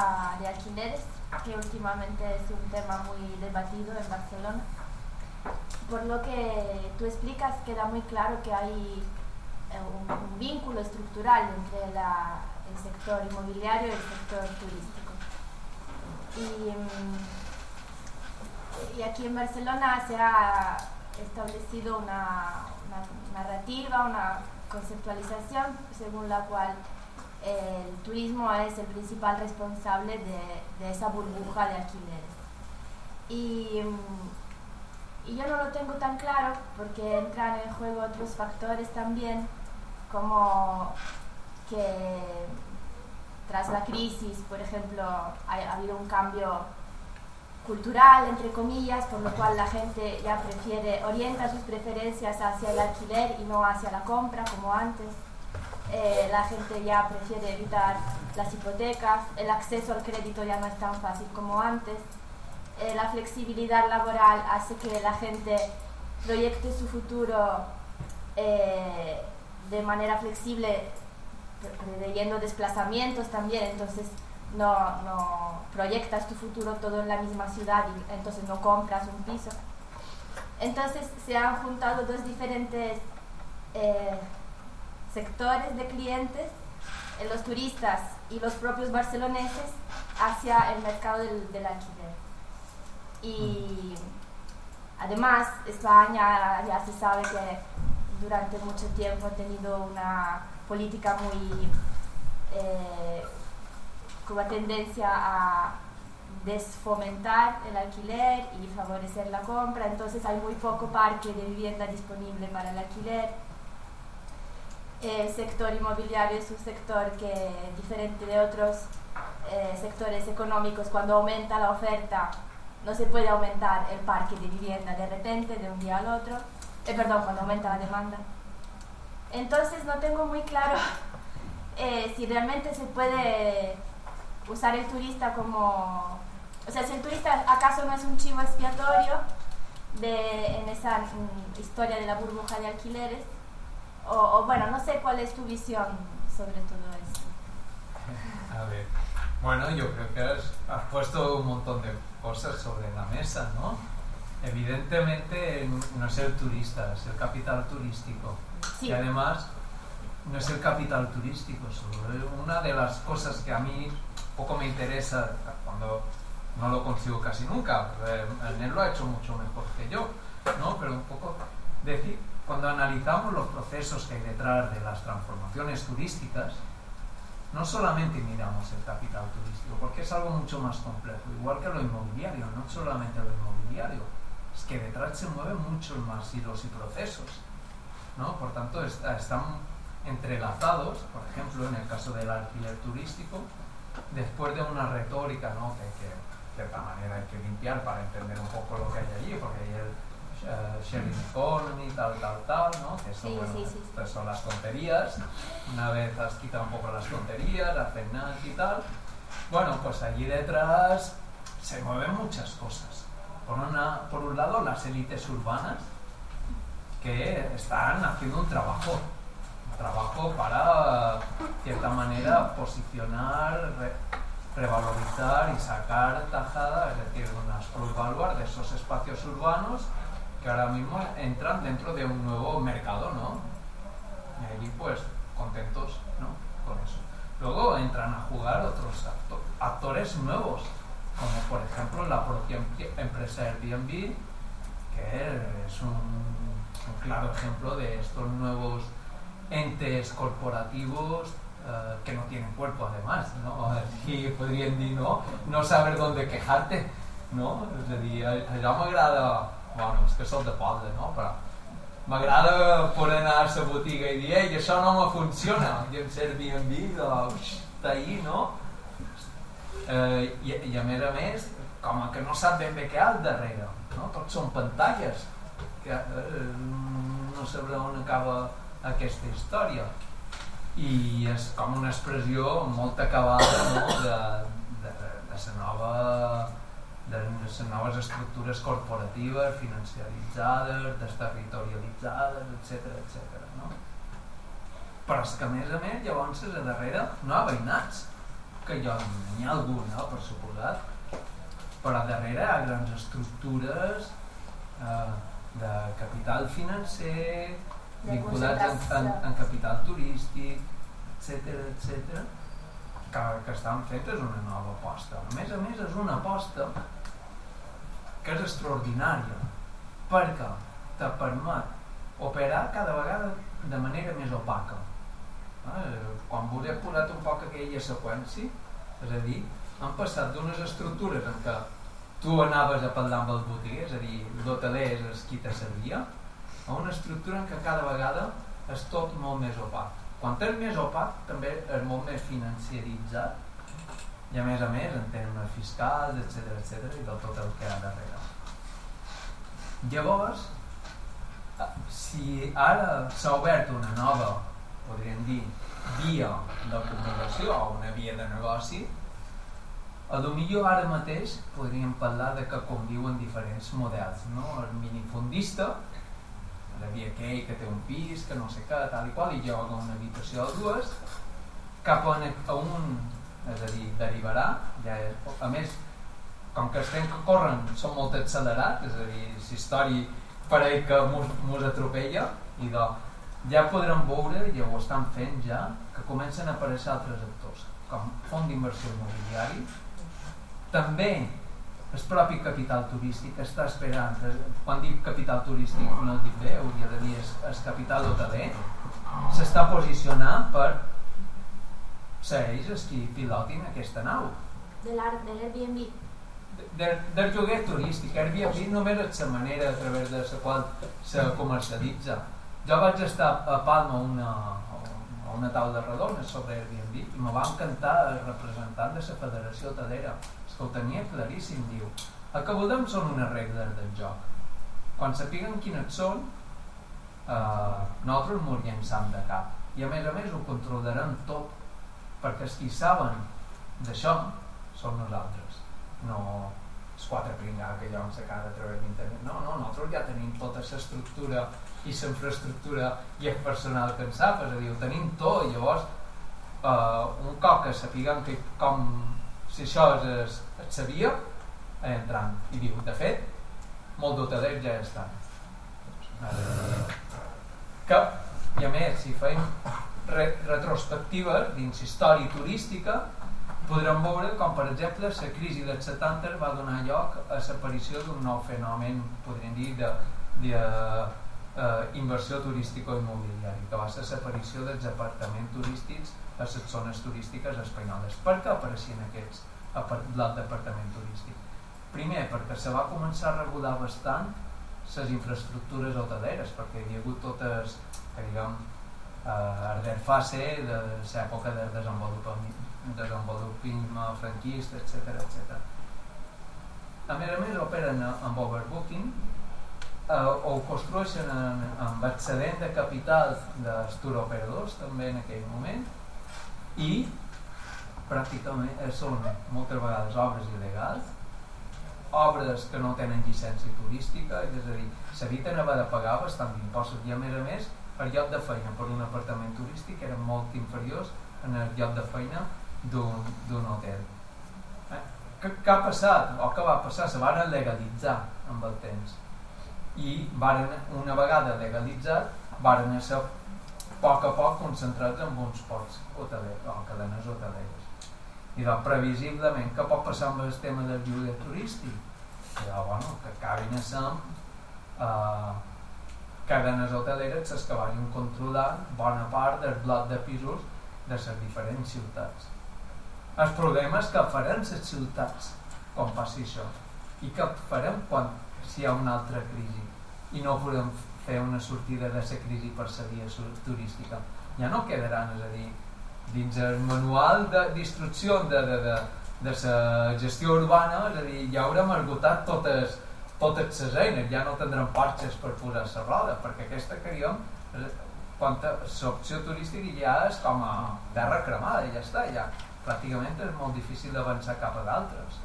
de alquileres, que últimamente es un tema muy debatido en Barcelona. Por lo que tú explicas, queda muy claro que hay un vínculo estructural entre el sector inmobiliario y el sector turístico. Y aquí en Barcelona se ha establecido una narrativa, una conceptualización según la cual el turismo es el principal responsable de esa burbuja de alquileres. Y yo no lo tengo tan claro porque entran en juego otros factores también, como que tras la crisis, por ejemplo, ha habido un cambio cultural, entre comillas, por lo cual la gente ya orienta sus preferencias hacia el alquiler y no hacia la compra, como antes. La gente ya prefiere evitar las hipotecas, el acceso al crédito ya no es tan fácil como antes. La flexibilidad laboral hace que la gente proyecte su futuro de manera flexible, preveyendo desplazamientos también, entonces no proyectas tu futuro todo en la misma ciudad y entonces no compras un piso. Entonces se han juntado dos diferentes sectores de clientes, los turistas y los propios barceloneses, hacia el mercado del alquiler. Y además España ya se sabe que durante mucho tiempo ha tenido una política muy con la tendencia a desfomentar el alquiler y favorecer la compra, entonces hay muy poco parque de vivienda disponible para el alquiler. El sector inmobiliario es un sector que, diferente de otros sectores económicos, cuando aumenta la oferta no se puede aumentar el parque de vivienda de repente, de un día al otro, cuando aumenta la demanda. Entonces no tengo muy claro si realmente se puede usar el turista como... O sea, si el turista acaso no es un chivo expiatorio en esa historia de la burbuja de alquileres, o bueno, no sé cuál es tu visión sobre todo eso. A ver, bueno, yo creo que has puesto un montón de cosas sobre la mesa, ¿no? Evidentemente no es el turista, es el capital turístico. Sí. Y además no es el capital turístico solo. Una de las cosas que a mí poco me interesa, cuando no lo consigo casi nunca, Ernest lo ha hecho mucho mejor que yo, ¿no? Pero un poco decir, cuando analizamos los procesos que hay detrás de las transformaciones turísticas, no solamente miramos el capital turístico, porque es algo mucho más complejo, igual que lo inmobiliario, no solamente lo inmobiliario, es que detrás se mueven muchos más hilos y procesos, ¿no? Por tanto, están entrelazados. Por ejemplo, en el caso del alquiler turístico, después de una retórica, ¿no?, que de cierta manera hay que limpiar para entender un poco lo que hay allí, porque hay el sharing economy, tal, ¿no? Que eso, sí, bueno, sí. Estas son las tonterías. Una vez has quitado un poco las tonterías, las cenas y tal, bueno, pues allí detrás se mueven muchas cosas. Por un lado, las élites urbanas, que están haciendo un trabajo para, de cierta manera, posicionar, revalorizar y sacar tajada, es decir, unas plus baluar de esos espacios urbanos que ahora mismo entran dentro de un nuevo mercado, ¿no? Y ahí pues contentos, ¿no? Con eso. Luego entran a jugar otros actores nuevos, como por ejemplo la propia empresa Airbnb, que es un claro ejemplo de estos nuevos entes corporativos que no tienen cuerpo además, ¿no? Y podríem dir, no saber dónde quejarte, ¿no? Es a dir, allò m'agrada, bueno, és que soc de poble, no? Però m'agrada poder anar a la botiga i dir, ei, això no me funciona, i em serví en vida, està ahí, no? I a més, com que no sap ben bé què hi ha al darrere, no? Tots són pantalles, no sabré on acaba aquesta història. I és com una expressió molt acabada de les noves estructures corporatives, financiaritzades, desterritorialitzades, etc. Però és que a més llavors a darrere no hi ha veïnats, que jo n'hi ha algun, per suposat, però a darrere hi ha grans estructures de capital financer, vinculats en capital turístic, etc, que estan fetes una nova aposta. A més, és una aposta que és extraordinària perquè te permet operar cada vegada de manera més opaca. Quan vos he posat un poc aquella seqüència, és a dir, han passat d'unes estructures en què tu anaves a parlar amb el botiguer, és a dir, l'hoteler és qui te servia, a una estructura en què cada vegada és tot molt més opac. Quan és més opac també és molt més financiaritzat i a més en termes fiscals, etc, i tot el que hi ha darrere. Llavors, si ara s'ha obert una nova, podríem dir, via d'acumulació o una via de negoci, potser ara mateix podríem parlar que conviuen diferents models, el minifundista, hi havia aquell que té un pis, que no sé què, tal i qual, i jo amb una habitació o dues, cap a un, és a dir, derivarà, a més, com que els temps que corren són molt accelerats, és a dir, la història pareix que mos atropella, i ja podrem veure, ja ho estan fent ja, que comencen a aparèixer altres actors, com fons d'inversió immobiliari, també el propi capital turístic està esperant, quan dic capital turístic no el dic bé, hauria de dir el capital hoteler, s'està posicionant per ser ells els que pilotin aquesta nau. De l'Airbnb? Del lloguer turístic. Airbnb només és la manera a través de la qual se comercialitza. Jo vaig estar a Palma a una taula redona sobre Airbnb i me va encantar el representant de la Federació Hotelera. Ho tenia claríssim, diu, el que volem són unes regles del joc, quan sapiguen quines són nosaltres m'ho llençam de cap i a més ho controlarem tot perquè els qui saben d'això són nosaltres, no els quatre pringats que allò ens acaba a través d'internet, no, nosaltres ja tenim tota l'estructura i l'infraestructura i el personal que en sap, és a dir, ho tenim tot, llavors un cop que sapiguen com si això et sabia, entrant. I diu, de fet, molt d'hotelers ja estan. I a més, si fem retrospectives dins història turística, podrem veure com, per exemple, la crisi dels 70 va donar lloc a l'aparició d'un nou fenomen, podríem dir, d'inversió turística immobiliària, que va ser l'aparició dels apartaments turístics a les zones turístiques espanyoles. Per què apareixien aquests d'apartament turístic? Primer, perquè se va començar a regular bastant les infraestructures hoteleres, perquè hi ha hagut totes, que diguem, la fase de l'època de desenvolupament franquista, etc. A més, operen amb overbooking, o ho construeixen amb excedent de capital dels turoperadors, també en aquell moment, i pràcticament són moltes vegades obres il·legals, obres que no tenen llicència turística, és a dir, s'eviten haver de pagar bastant d'impostos i a més el lloc de feina per un apartament turístic era molt inferior en el lloc de feina d'un hotel. què ha passat o què va passar? Se van legalitzar amb el temps i una vegada legalitzat van ser a poc concentrats en uns pocs hotelers o cadenes hoteleres. I doncs previsiblement què pot passar amb el tema del lloguer turístic? Que acabin a ser cadenes hoteleres les que van controlar bona part del bloc de pisos de les diferents ciutats. El problema és que faran les ciutats quan passi això i que farem si hi ha una altra crisi i no podem fer una sortida de la crisi per la via turística. Ja no quedaran, és a dir, dins el manual d'instrucció de la gestió urbana, és a dir, ja haurem esgotat totes les eines, ja no tindrem parxes per posar la roda, perquè aquesta que diem, l'opció turística ja és com a terra cremada, ja està, ja pràcticament és molt difícil d'avançar cap a d'altres.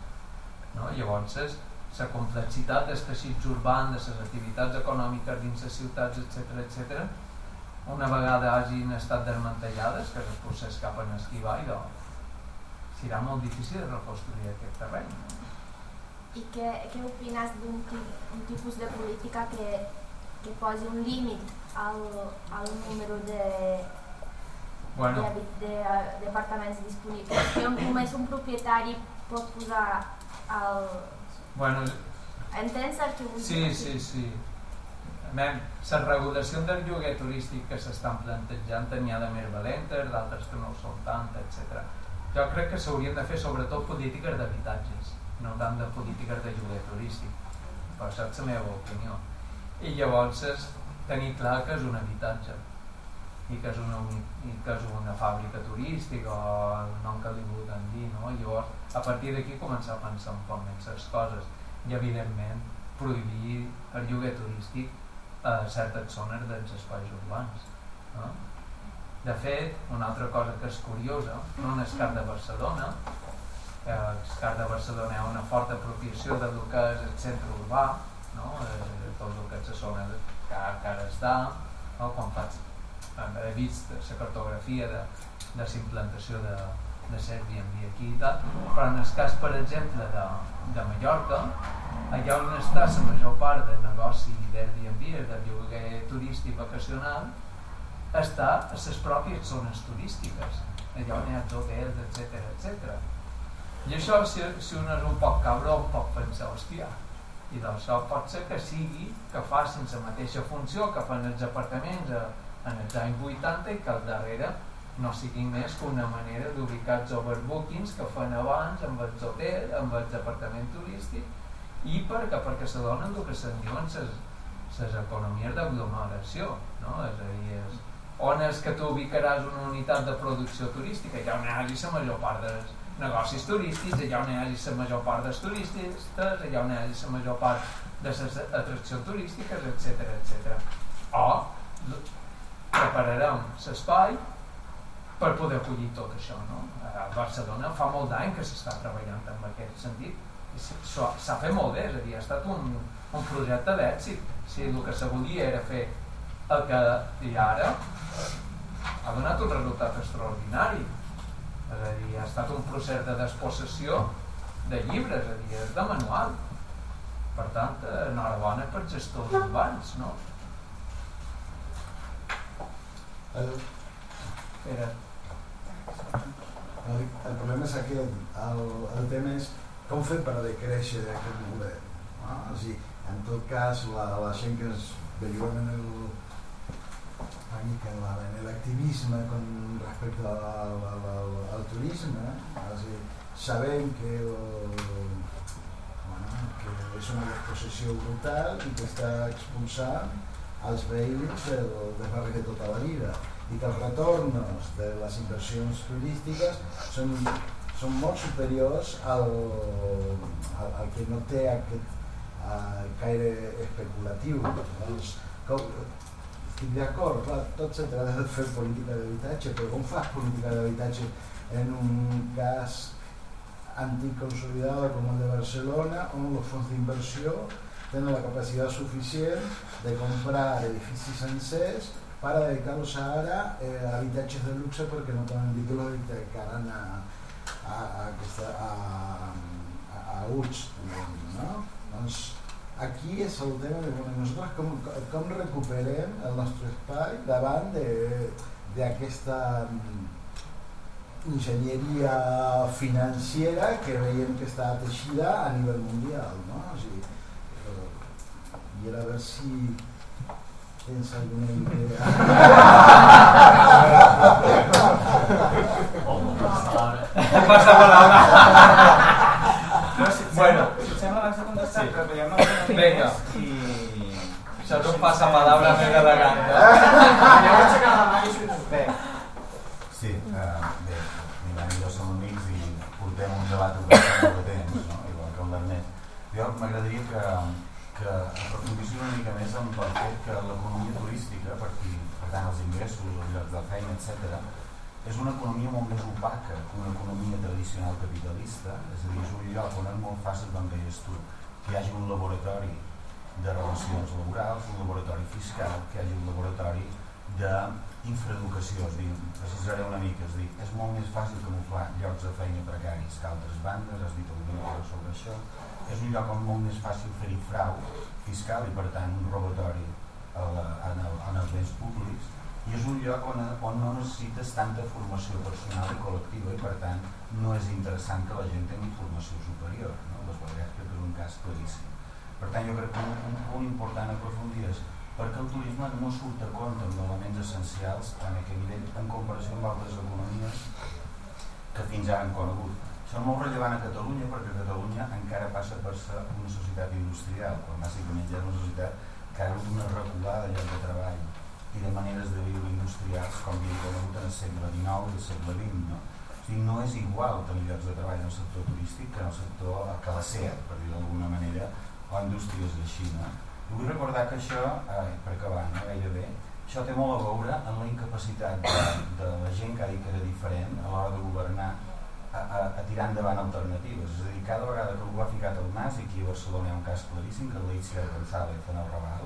Llavors, la complexitat dels teixits urbans, de les activitats econòmiques dins les ciutats, etc., una vegada hagin estat desmantellades, que és procés cap a esquivar, serà molt difícil reconstruir aquest terreny. I què opines d'un tipus de política que posi un límit al número de departaments disponibles? Que només un propietari pot posar el... Entens el que vull dir? Sí. Les regulacions del lloguer turístic que s'estan plantejant n'hi ha de més valentes, d'altres que no ho són tant, etc. Jo crec que s'haurien de fer sobretot polítiques d'habitatges, no tant de polítiques de lloguer turístic. Però això és la meva opinió. I llavors és tenir clar que és un habitatge i que és una fàbrica turística o el nom que li vulguen dir. Llavors, a partir d'aquí començar a pensar un poc més les coses i, evidentment, prohibir el lloguer turístic a certes zones dels espais urbans. De fet, una altra cosa que és curiosa, no n'és cap de Barcelona, hi ha una forta apropiació del que és el centre urbà, tot el que és la zona que ara està, quan faig he vist la cartografia de la implantació de Airbnb aquí i tal, però en el cas, per exemple, de Mallorca, allà on està la major part del negoci d'Airbnb, de lloguer turístic vacacional, està a les pròpies zones turístiques, allà on hi ha hotels, etc. I això, si un és un poc cabró, pot pensar, hòstia, i d'això pot ser que sigui que facin la mateixa funció que fan els apartaments en els anys 80 i que al darrere no sigui més que una manera d'ubicar els overbookings que fan abans amb els hotels, amb els apartaments turístics i perquè s'adonen del que se'n diuen les economies d'aglomeració, és a dir, on és que tu ubicaràs una unitat de producció turística, allà on hi hagi la major part dels negocis turístics, allà on hi hagi la major part dels turistes, allà on hi hagi la major part de les atraccions turístiques, etc. O prepararem l'espai per poder acollir tot això. A Barcelona fa molt d'any que s'està treballant en aquest sentit i s'ha fet molt bé, és a dir, ha estat un projecte d'èxit. El que se volia era fer el que hi ha ara, ha donat un resultat extraordinari, és a dir, ha estat un procés de despossessió de llibres, és a dir, és de manual. Per tant, enhorabona per gestors urbans, no? El problema és aquest, el tema és com fer per decréixer aquest model. O sigui, en tot cas, la gent que es deriuen en l'activisme respecte al turisme, sabem que és una despossessió brutal i que està expulsant els veïns dels barris de tota la vida i que els retorns de les inversions turístiques són molt superiors al que no té aquest caire especulatiu. Estic d'acord, tot s'ha de fer política d'habitatge, però com fas política d'habitatge en un cas anticonsolidat com el de Barcelona, on els fons d'inversió tenen la capacitat suficient de comprar edificis sencers per dedicar-los ara a habitatges de luxe perquè no tenen títols que encara a a ulls, no? Doncs aquí és el tema de nosaltres com recuperem el nostre espai davant d'aquesta enginyeria financera que veiem que està teixida a nivell mundial, no? O sigui, i era a veure si tens alguna idea. Passa paraula. Bueno, venga, això és un passapalabra més elegant. Sí, bé, l'Ivan i jo som amics i portem un debat obert en el temps, igual que l'Ernest. Jo m'agradaria que aprofundissin una mica més amb el fet que l'economia turística, per tant els ingressos, els llocs de feina, etc., és una economia molt més opaca que una economia tradicional capitalista, és a dir, és un lloc on és molt fàcil d'on veies tu que hi hagi un laboratori de relacions laborals, un laboratori fiscal, que hi hagi un laboratori d'infraeducació, és a dir, precisaré una mica, és a dir, és molt més fàcil que no fa llocs de feina precaris que altres bandes, has dit alguna cosa sobre això, és un lloc on és molt més fàcil fer-hi frau fiscal i per tant un robatori en els béns públics, i és un lloc on no necessites tanta formació personal i col·lectiva i per tant no és interessant que la gent tingui formació superior, les Balears crec que és un cas claríssim. Per tant, jo crec que un punt important a aprofundir és perquè el turisme no surt a compte amb elements essencials en aquest nivell en comparació amb altres economies que fins ara han conegut. Això és molt rellevant a Catalunya perquè Catalunya encara passa per ser una societat industrial, quan bàsicament ja és una societat que ha hagut una reculada de lloc de treball i de maneres de viure industrials com hi ha conegut en el segle XIX i el segle XX. No és igual tenir llocs de treball en el sector turístic que en el sector que la SEAT, per dir-ho d'alguna manera, o indústries de Xina. I vull recordar que això, per acabar, gairebé, això té molt a veure amb la incapacitat de la gent que ha dit que era diferent a l'hora de governar a tirar endavant alternatives. És a dir, cada vegada que algú ha ficat el nas, i aquí a Barcelona hi ha un cas claríssim, que l'Eivissa de González en el Raval,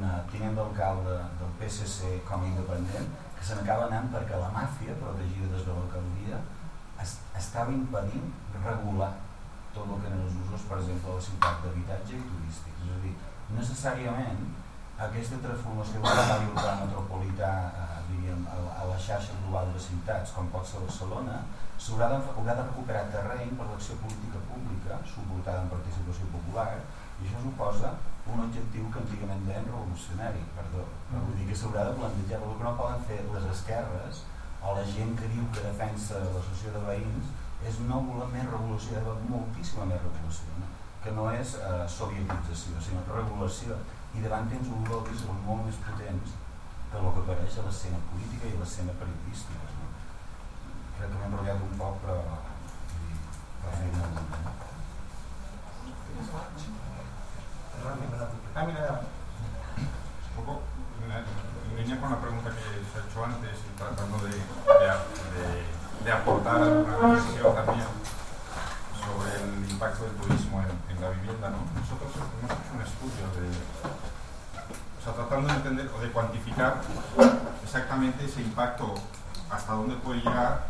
una tinent d'alcalde del PSC com a independent, que se n'acaba anant perquè la màfia, protegida des de l'alcaldia, estava impedint regular tot el que eren els usos, per exemple, de la ciutat d'habitatge i turístic. És a dir, necessàriament, aquesta transformació de l'espai urbà metropolità a la xarxa global de ciutats, com pot ser Barcelona, s'haurà de recuperar terreny per l'acció política pública, suportada en participació popular, i això suposa un objectiu que antigament deien revolucionari, perdó, però vull dir que s'haurà de plantejar el que no poden fer les esquerres o la gent que diu que defensa l'associació de veïns és no voler més revolució, moltíssima més revolució, que no és sovietització, sinó regulació, i davant tens un lobby són molt més potents que el que apareix a l'escena política i l'escena periodística. Crec que m'he enrotllat un poc, però va fer molt bé. Un poco en línea con la pregunta que se ha hecho antes y tratando de aportar una visión también sobre el impacto del turismo en la vivienda, ¿no? Nosotros hemos hecho un estudio tratando de entender o de cuantificar exactamente ese impacto, hasta dónde puede llegar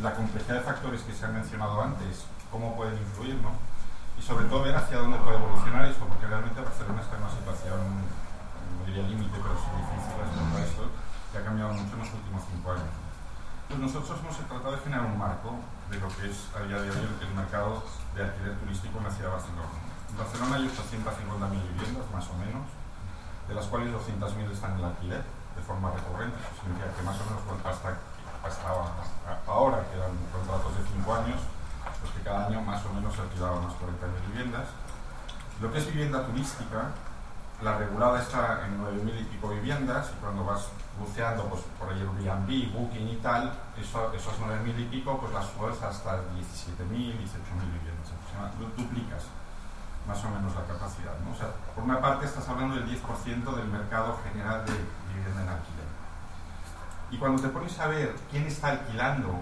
la complejidad de factores que se han mencionado antes, cómo pueden influir, ¿no? Y sobre todo ver hacia dónde puede evolucionar esto, porque realmente Barcelona está en una situación, no diría límite, pero sí difícil respecto a esto, que ha cambiado mucho en los últimos 5 años. Pues nosotros hemos tratado de generar un marco de lo que es a día de hoy el mercado de alquiler turístico en la ciudad de Barcelona. En Barcelona hay 850.000 viviendas, más o menos, de las cuales 200.000 están en el alquiler de forma recurrente, eso significa que más o menos hasta ahora, que eran contratos de 5 años, pues que cada año más o menos se alquilaban unas 40.000 viviendas. Lo que es vivienda turística, la regulada está en 9.000 y pico viviendas, y cuando vas buceando pues, por ahí Airbnb, Booking y tal, esos 9.000 y pico, pues las subes hasta 17.000, 18.000 viviendas aproximadamente, duplicas más o menos la capacidad, ¿no? O sea, por una parte estás hablando del 10% del mercado general de vivienda en alquiler. Y cuando te pones a ver quién está alquilando,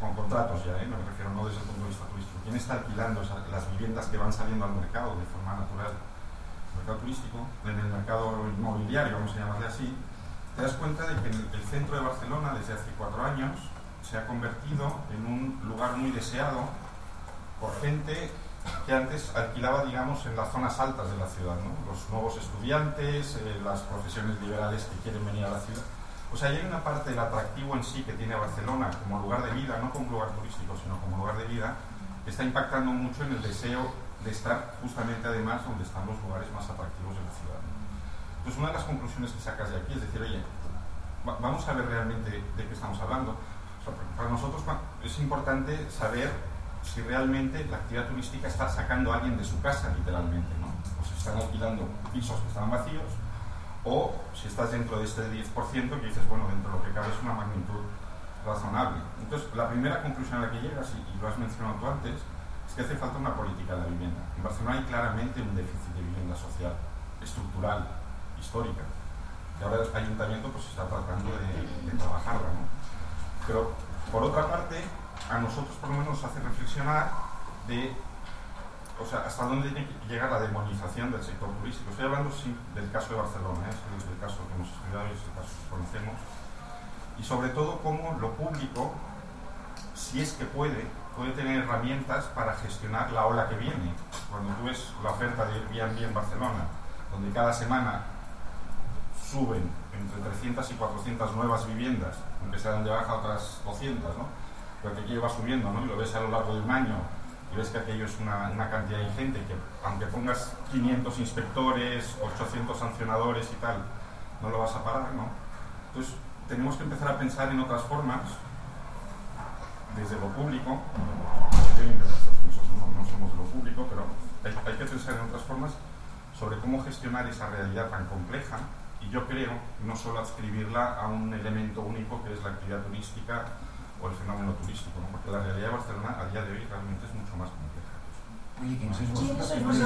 con contratos ya, me refiero no desde el punto de vista turístico, quién está alquilando las viviendas que van saliendo al mercado de forma natural, el mercado turístico, en el mercado inmobiliario, vamos a llamarle así, te das cuenta de que el centro de Barcelona desde hace 4 años se ha convertido en un lugar muy deseado por gente que antes alquilaba, digamos, en las zonas altas de la ciudad, ¿no? Los nuevos estudiantes, las profesiones liberales que quieren venir a la ciudad. O sea, hay una parte del atractivo en sí que tiene Barcelona como lugar de vida, no como lugar turístico, sino como lugar de vida, que está impactando mucho en el deseo de estar justamente además donde están los lugares más atractivos de la ciudad, ¿no? Entonces, una de las conclusiones que sacas de aquí es decir, oye, vamos a ver realmente de qué estamos hablando. O sea, para nosotros es importante saber si realmente la actividad turística está sacando a alguien de su casa, literalmente, ¿no? O si están alquilando pisos que están vacíos, o si estás dentro de este 10% que dices, bueno, dentro de lo que cabe es una magnitud razonable. Entonces, la primera conclusión a la que llegas, y lo has mencionado tú antes, es que hace falta una política de la vivienda. En Barcelona hay claramente un déficit de vivienda social, estructural, histórica, que ahora el ayuntamiento pues está tratando de trabajarla, ¿no? Pero, por otra parte, a nosotros por lo menos nos hace reflexionar de, o sea, hasta dónde tiene que llegar la demonización del sector turístico. Estoy hablando sí, del caso de Barcelona, es el caso que hemos estudiado y es el caso que conocemos. Y sobre todo cómo lo público, si es que puede tener herramientas para gestionar la ola que viene. Cuando tú ves la oferta de Airbnb en Barcelona, donde cada semana suben entre 300 y 400 nuevas viviendas, aunque se dan de baja otras 200, ¿no? Pero que aquello va subiendo, ¿no? Y lo ves a lo largo de un año y ves que aquello es una cantidad de gente que, aunque pongas 500 inspectores, 800 sancionadores y tal, no lo vas a parar, ¿no? Entonces, tenemos que empezar a pensar en otras formas, desde lo público. Nosotros no somos de lo público, pero hay que pensar en otras formas sobre cómo gestionar esa realidad tan compleja, y yo creo, no solo adscribirla a un elemento único que es la actividad turística o el fenómeno turístico, ¿no? Porque la realidad de Barcelona a día de hoy realmente es mucho más compleja. Oye, ¿quién sois vosotros? ¿Quiénes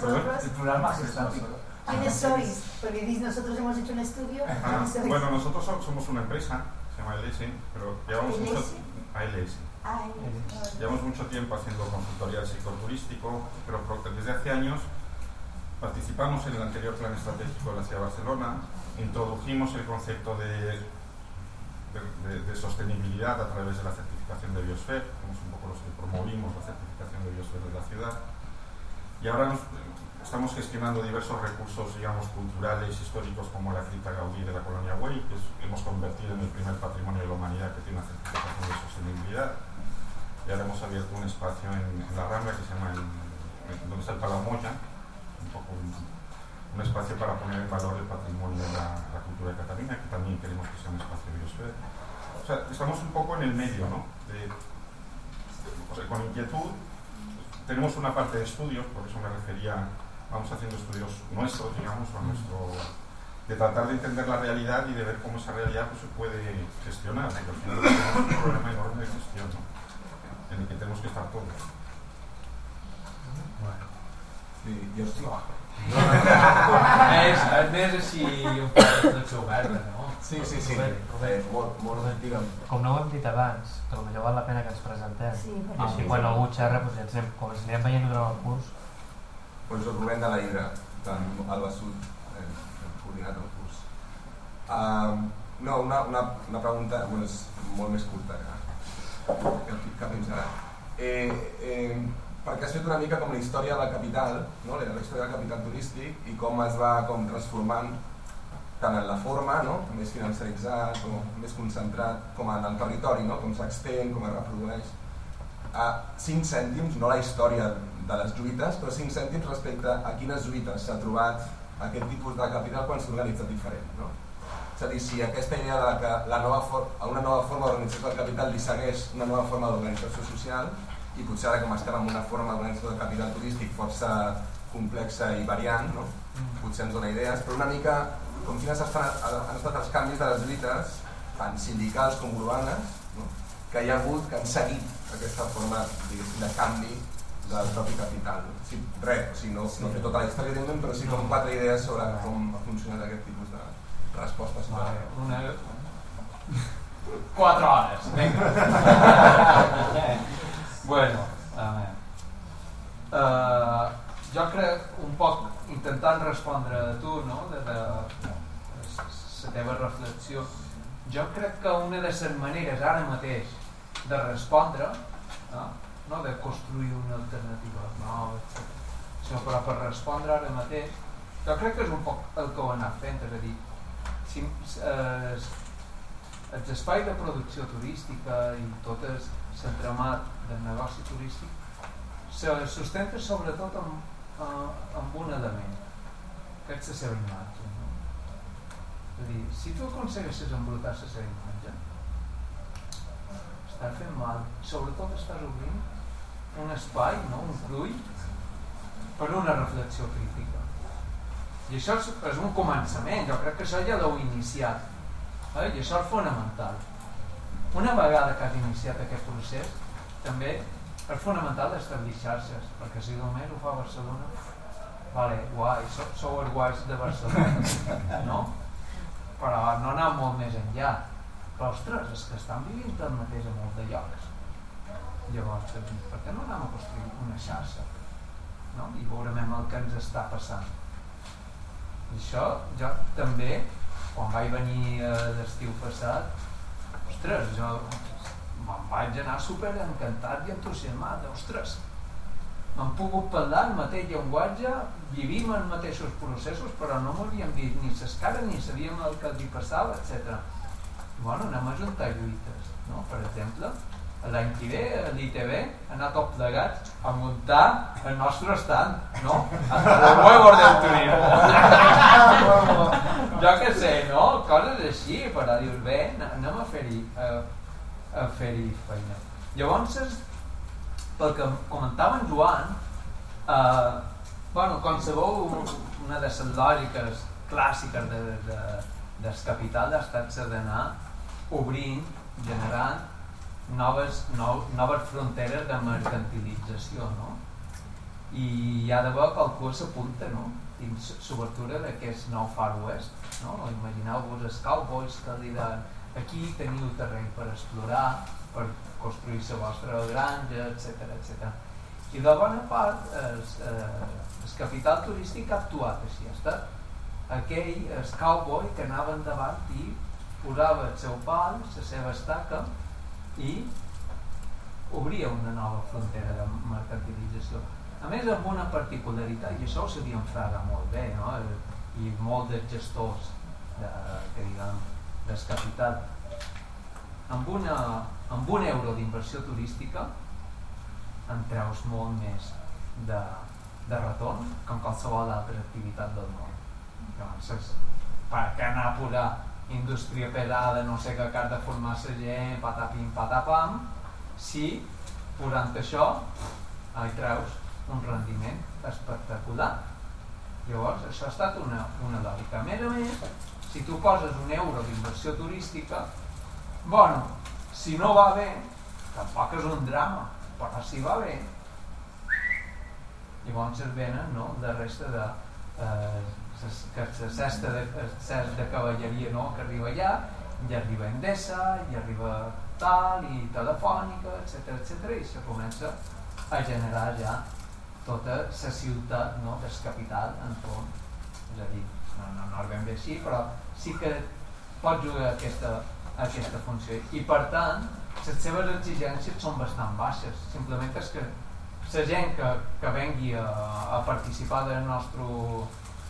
sois vosotros? El programa es estático. ¿Quiénes sois? Porque nosotros hemos hecho un estudio. Bueno, nosotros somos una empresa, se llama LS, pero llevamos mucho Llevamos mucho tiempo haciendo consultoría del sector turístico, pero desde hace años participamos en el anterior plan estratégico de la ciudad de Barcelona, introdujimos el concepto de sostenibilidad a través de la certificación de Biosfer, somos un poco los que promovimos la certificación de Biosfer de la ciudad, y ahora estamos gestionando diversos recursos, digamos, culturales, históricos, como la cripta Gaudí de la colonia Güell, que hemos convertido en el primer patrimonio de la humanidad que tiene una certificación de sostenibilidad, y ahora hemos abierto un espacio en la Rambla que se llama donde está el Palamoya, un poco un espacio para poner en valor el patrimonio de la cultura de Cataluña, que también queremos que sea un espacio de biosfera. O sea, estamos un poco en el medio, ¿no? O sea, con inquietud, tenemos una parte de estudios, por eso me refería, vamos haciendo estudios nuestros, digamos, de tratar de entender la realidad y de ver cómo esa realidad pues, se puede gestionar, porque al final tenemos un problema enorme de gestión, ¿no? En el que tenemos que estar todos. Bueno, sí, yo estoy abajo. A més així un poc de xogar, no? Sí. Molt antigament. Com no ho hem dit abans, però potser val la pena que ens presentem. Sí, perquè així quan algú xerra, com ens anirem veient durant el curs. Doncs el Rubén de la Hidra, tant al Besut, coordinat el curs. No, una pregunta és molt més curta que fins ara. Perquè has fet una mica com la història de la capital, no? La història del capital turístic i com es va com transformant tant en la forma, no? Més financeritzat, més concentrat, com en el territori, no? Com s'extén, com es reprodueix. 5 cèntims, no la història de les lluites, però 5 cèntims respecte a quines lluites s'ha trobat aquest tipus de capital quan s'ha organitzat diferent, no? És a dir, si aquesta idea de que a una nova forma d'organització del capital li segueix una nova forma d'organització social, i potser ara com estem en una forma d'organització de capital turístic força complexa i variant, potser ens dona idees, però una mica com quines han estat els canvis de les lluites, tant sindicals com urbanes, que hi ha hagut, que han seguit aquesta forma de canvi del propi capital. Res, no fer tota la història, però sí com 4 idees sobre com ha funcionat aquest tipus de respostes. 4 hores, vinga. Bueno, a veure, jo crec un poc intentant respondre a tu, no?, de la teva reflexió. Jo crec que una de les maneres ara mateix de respondre no de construir una alternativa no, sinó però per respondre ara mateix jo crec que és un poc el que ho han anat fent, és a dir, si, els espais de producció turística i tot l'entramat del negoci turístic se sustenta sobretot amb un element que és la seva imatge, no? És a dir, si tu aconsegueixes embrutar la seva imatge estàs fent mal, sobretot estàs obrint un espai, no? Un flull per una reflexió crítica, i això és un començament, jo crec que això ja l'heu iniciat, i això és fonamental. Una vegada que has iniciat aquest procés també és fonamental establir xarxes, perquè si només ho fa Barcelona, vale, guai, sou els guais de Barcelona, no? Però no anar molt més enllà. Però, ostres, és que estan vivint el mateix a molts de llocs. Llavors, per què no anem a construir una xarxa? No? I veurem el que ens està passant. I això, jo també, quan vaig venir l'estiu passat, ostres, jo me'n vaig anar super encantat i entusiasmat. Ostres, m'han pogut parlar el mateix llenguatge, vivim els mateixos processos, però no m'havíem vist ni les cares ni sabíem el que els passava, etc. Bueno, anem a juntar lluites, no? Per exemple, l'any que ve, l'ITB, anar tot plegats a muntar el nostre estant, no? El huevo del turisme. Jo què sé, no? Coses així, però dius, bé, anem a fer-hi feina. Llavors, pel que comentava en Joan, bueno, com sabeu, una de les lògiques clàssiques del capital ha estat d'anar obrint, generant noves fronteres de mercantilització, no? I hi ha d'haver qualcú a la punta, no? Dins l'obertura d'aquest nou Far West, no? Imagineu-vos els cowboys que li diuen aquí teniu terreny per explorar, per construir la vostra granja, etc. I de bona part el capital turístic ha actuat així, ha estat aquell cowboy que anava endavant i posava el seu pal, la seva estaca, i obria una nova frontera de mercantilització. A més, amb una particularitat, i això ho sabien fragar molt bé, no? I molts dels gestors del capital, amb un euro d'inversió turística en treus molt més de retorn que en qualsevol altra activitat del món. Llavors, per què anar a posar indústria pesada, no sé què, que has de formar la gent, patapim, patapam, si posant això hi treus un rendiment espectacular. Llavors, això ha estat una lògica. A més a més, si tu poses un euro d'inversió turística, bueno, si no va bé, tampoc és un drama, però si va bé, llavors es venen la resta de cesta de cavalleria que arriba allà, i arriba Endesa, i arriba tal, i Telefònica, etc. I se comença a generar ja tota la ciutat del capital entorn. És a dir, no és ben bé així, però sí que pot jugar aquesta funció. I per tant, les seves exigències són bastant baixes. Simplement és que la gent que vengui a participar de la nostra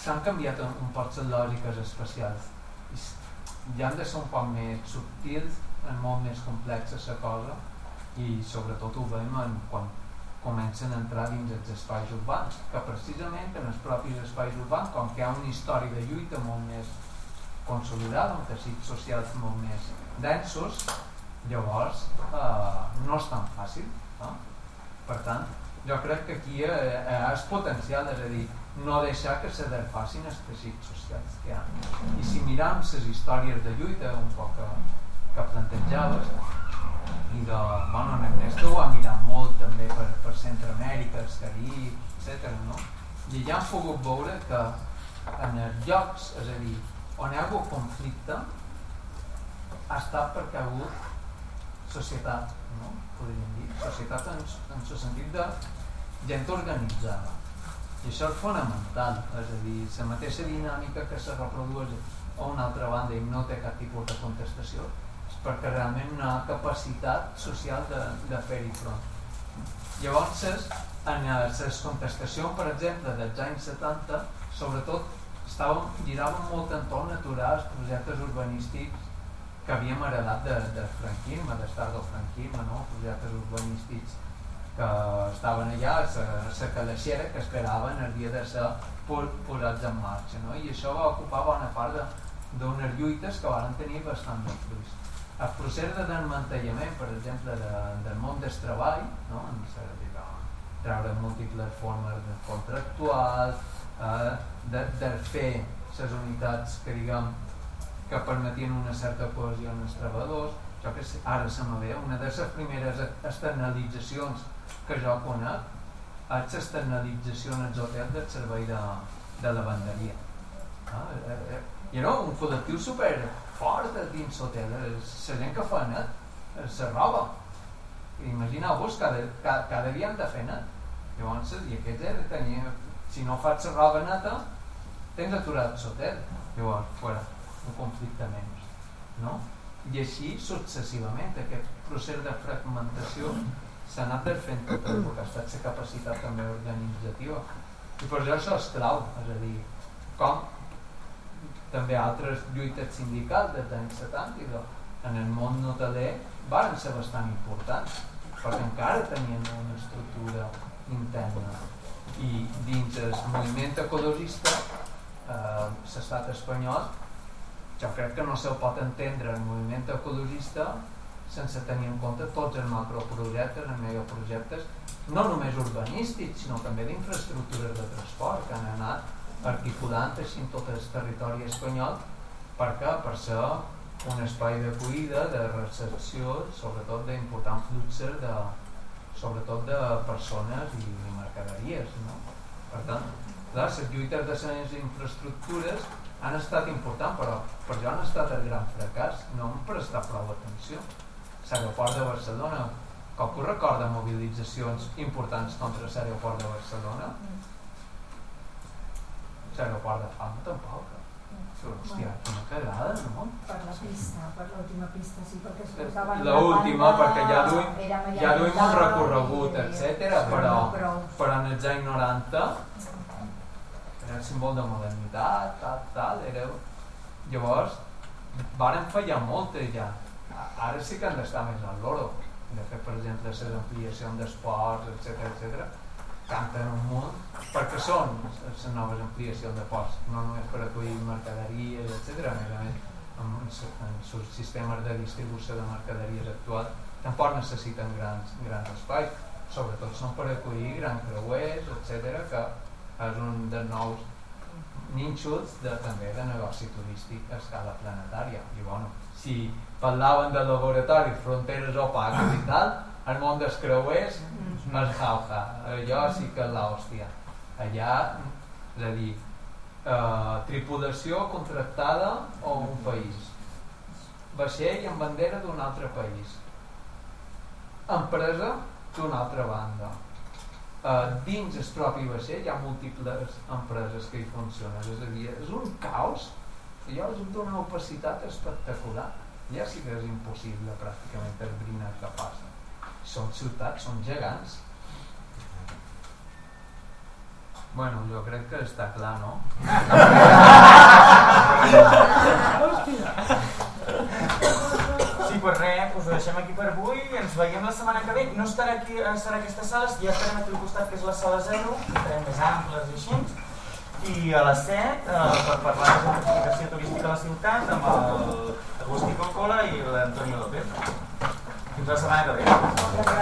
s'han canviat un poc les lògiques especials. Ja han de ser un poc més subtils, molt més complexes la cosa, i sobretot ho veiem quan comencen a entrar dins els espais urbans, que precisament en els propis espais urbans, com que hi ha una història de lluita molt més consolidada, amb teixits socials molt més densos, llavors no és tan fàcil. Per tant, jo crec que aquí és potencial, és a dir, no deixar que se desfacin els teixits socials que hi ha. I si miram les històries de lluita un poc que plantejaves, i de, bueno, en Ernesto ho ha mirat molt també per Centroamèrica, els Caribs, etc. No? I ja hem pogut veure que en els llocs, és a dir, on hi ha hagut conflicte ha estat perquè ha hagut societat, no? Podríem dir, societat en el sentit de gent organitzada. I això és fonamental, és a dir, la mateixa dinàmica que se reprodueix a una altra banda i no té cap tipus de contestació és perquè realment una capacitat social de fer-hi front. Llavors, en les contestacions, per exemple, dels anys 70, sobretot giraven molt entorn natural els projectes urbanístics que havíem heredat del franquisme, d'estar del franquisme, projectes urbanístics que estaven allà a la calaixera que esperaven el dia de ser posats en marxa, i això va ocupar bona part d'unes lluites que van tenir bastant de fruits. El procés de desmantellament, per exemple, del món del treball, treure múltiples formes de contractual, de fer les unitats que permetien una certa cohesió als treballadors, això que ara se me ve, una de les primeres externalitzacions que jo conec és l'externalització en els hotels del servei de lavanderia. Era un col·lectiu superfort dins l'hotel, la gent que fa net, la roba. Imagineu-vos, cada dia hem de fer net. Llavors, i aquest era tenir... Si no fas la roba neta, tens aturat l'hotel. Llavors, fora, un conflicte menys, no? I així successivament, aquest procés de fragmentació s'ha anat fent tot el que ha estat la capacitat també organitzativa, i per això és clau, és a dir, com també altres lluites sindicals des d'anys 70 en el món hoteler van ser bastant importants perquè encara tenien una estructura interna, i dins el moviment ecologista l'estat espanyol jo crec que no se pot entendre el moviment ecologista sense tenir en compte tots els macroprojectes, els megaprojectes, no només urbanístics, sinó també d'infraestructures de transport que han anat articulant així en tot el territori espanyol perquè per ser un espai de cuida, de recepció, sobretot d'importants fluxes, sobretot de persones i mercaderies. Per tant, les lluites de les infraestructures han estat importants, però per jo han estat el gran fracàs, no hem prestat prou atenció. L'aeroport de Barcelona, qualcú recorda mobilitzacions importants contra l'aeroport de Barcelona? L'aeroport de Palma tampoc. Hòstia, quina cagada, no? Per l'última pista, sí, perquè es portaven la palma... L'última, perquè ja duim un recorregut, etcètera, però en els anys 90 era el símbol de modernitat, tal, llavors, varen fallar moltes ja. Ara sí que han d'estar més al loro, de fer, per exemple, les ampliacions d'esports, etc. Canten un munt, perquè són les noves ampliacions de ports, no només per acollir mercaderies, etc. A més, en els sistemes de distribució de mercaderies actuals tampoc necessiten grans espais, sobretot són per acollir grans creuers, etc., que és un dels nous nínxols també de negoci turístic a escala planetària. I bueno, si parlaven de laboratoris, fronteres opaques i tal, el món dels creuers és jauja, allò sí que és l'hòstia. Allà, és a dir, tripulació contractada a un país, vaixell amb bandera d'un altre país, empresa d'una altra banda. Dins el propi vaixell hi ha múltiples empreses que hi funcionen, és a dir, és un caos, allò és d'una opacitat espectacular. Ja sí que és impossible pràcticament esbrinar el que passa. Són ciutats, són gegants. Bueno, jo crec que està clar, no? Sí, doncs res, us ho deixem aquí per avui. Ens veiem la setmana que ve. No estarà aquí en aquestes sales, ja estarem aquí al costat, que és la sala 0, que estarem més amples i així. I a les 7, per parlar de la planificació turística a la ciutat, amb l'Agustí Concola i l'Antonio López. Fins la setmana que ve.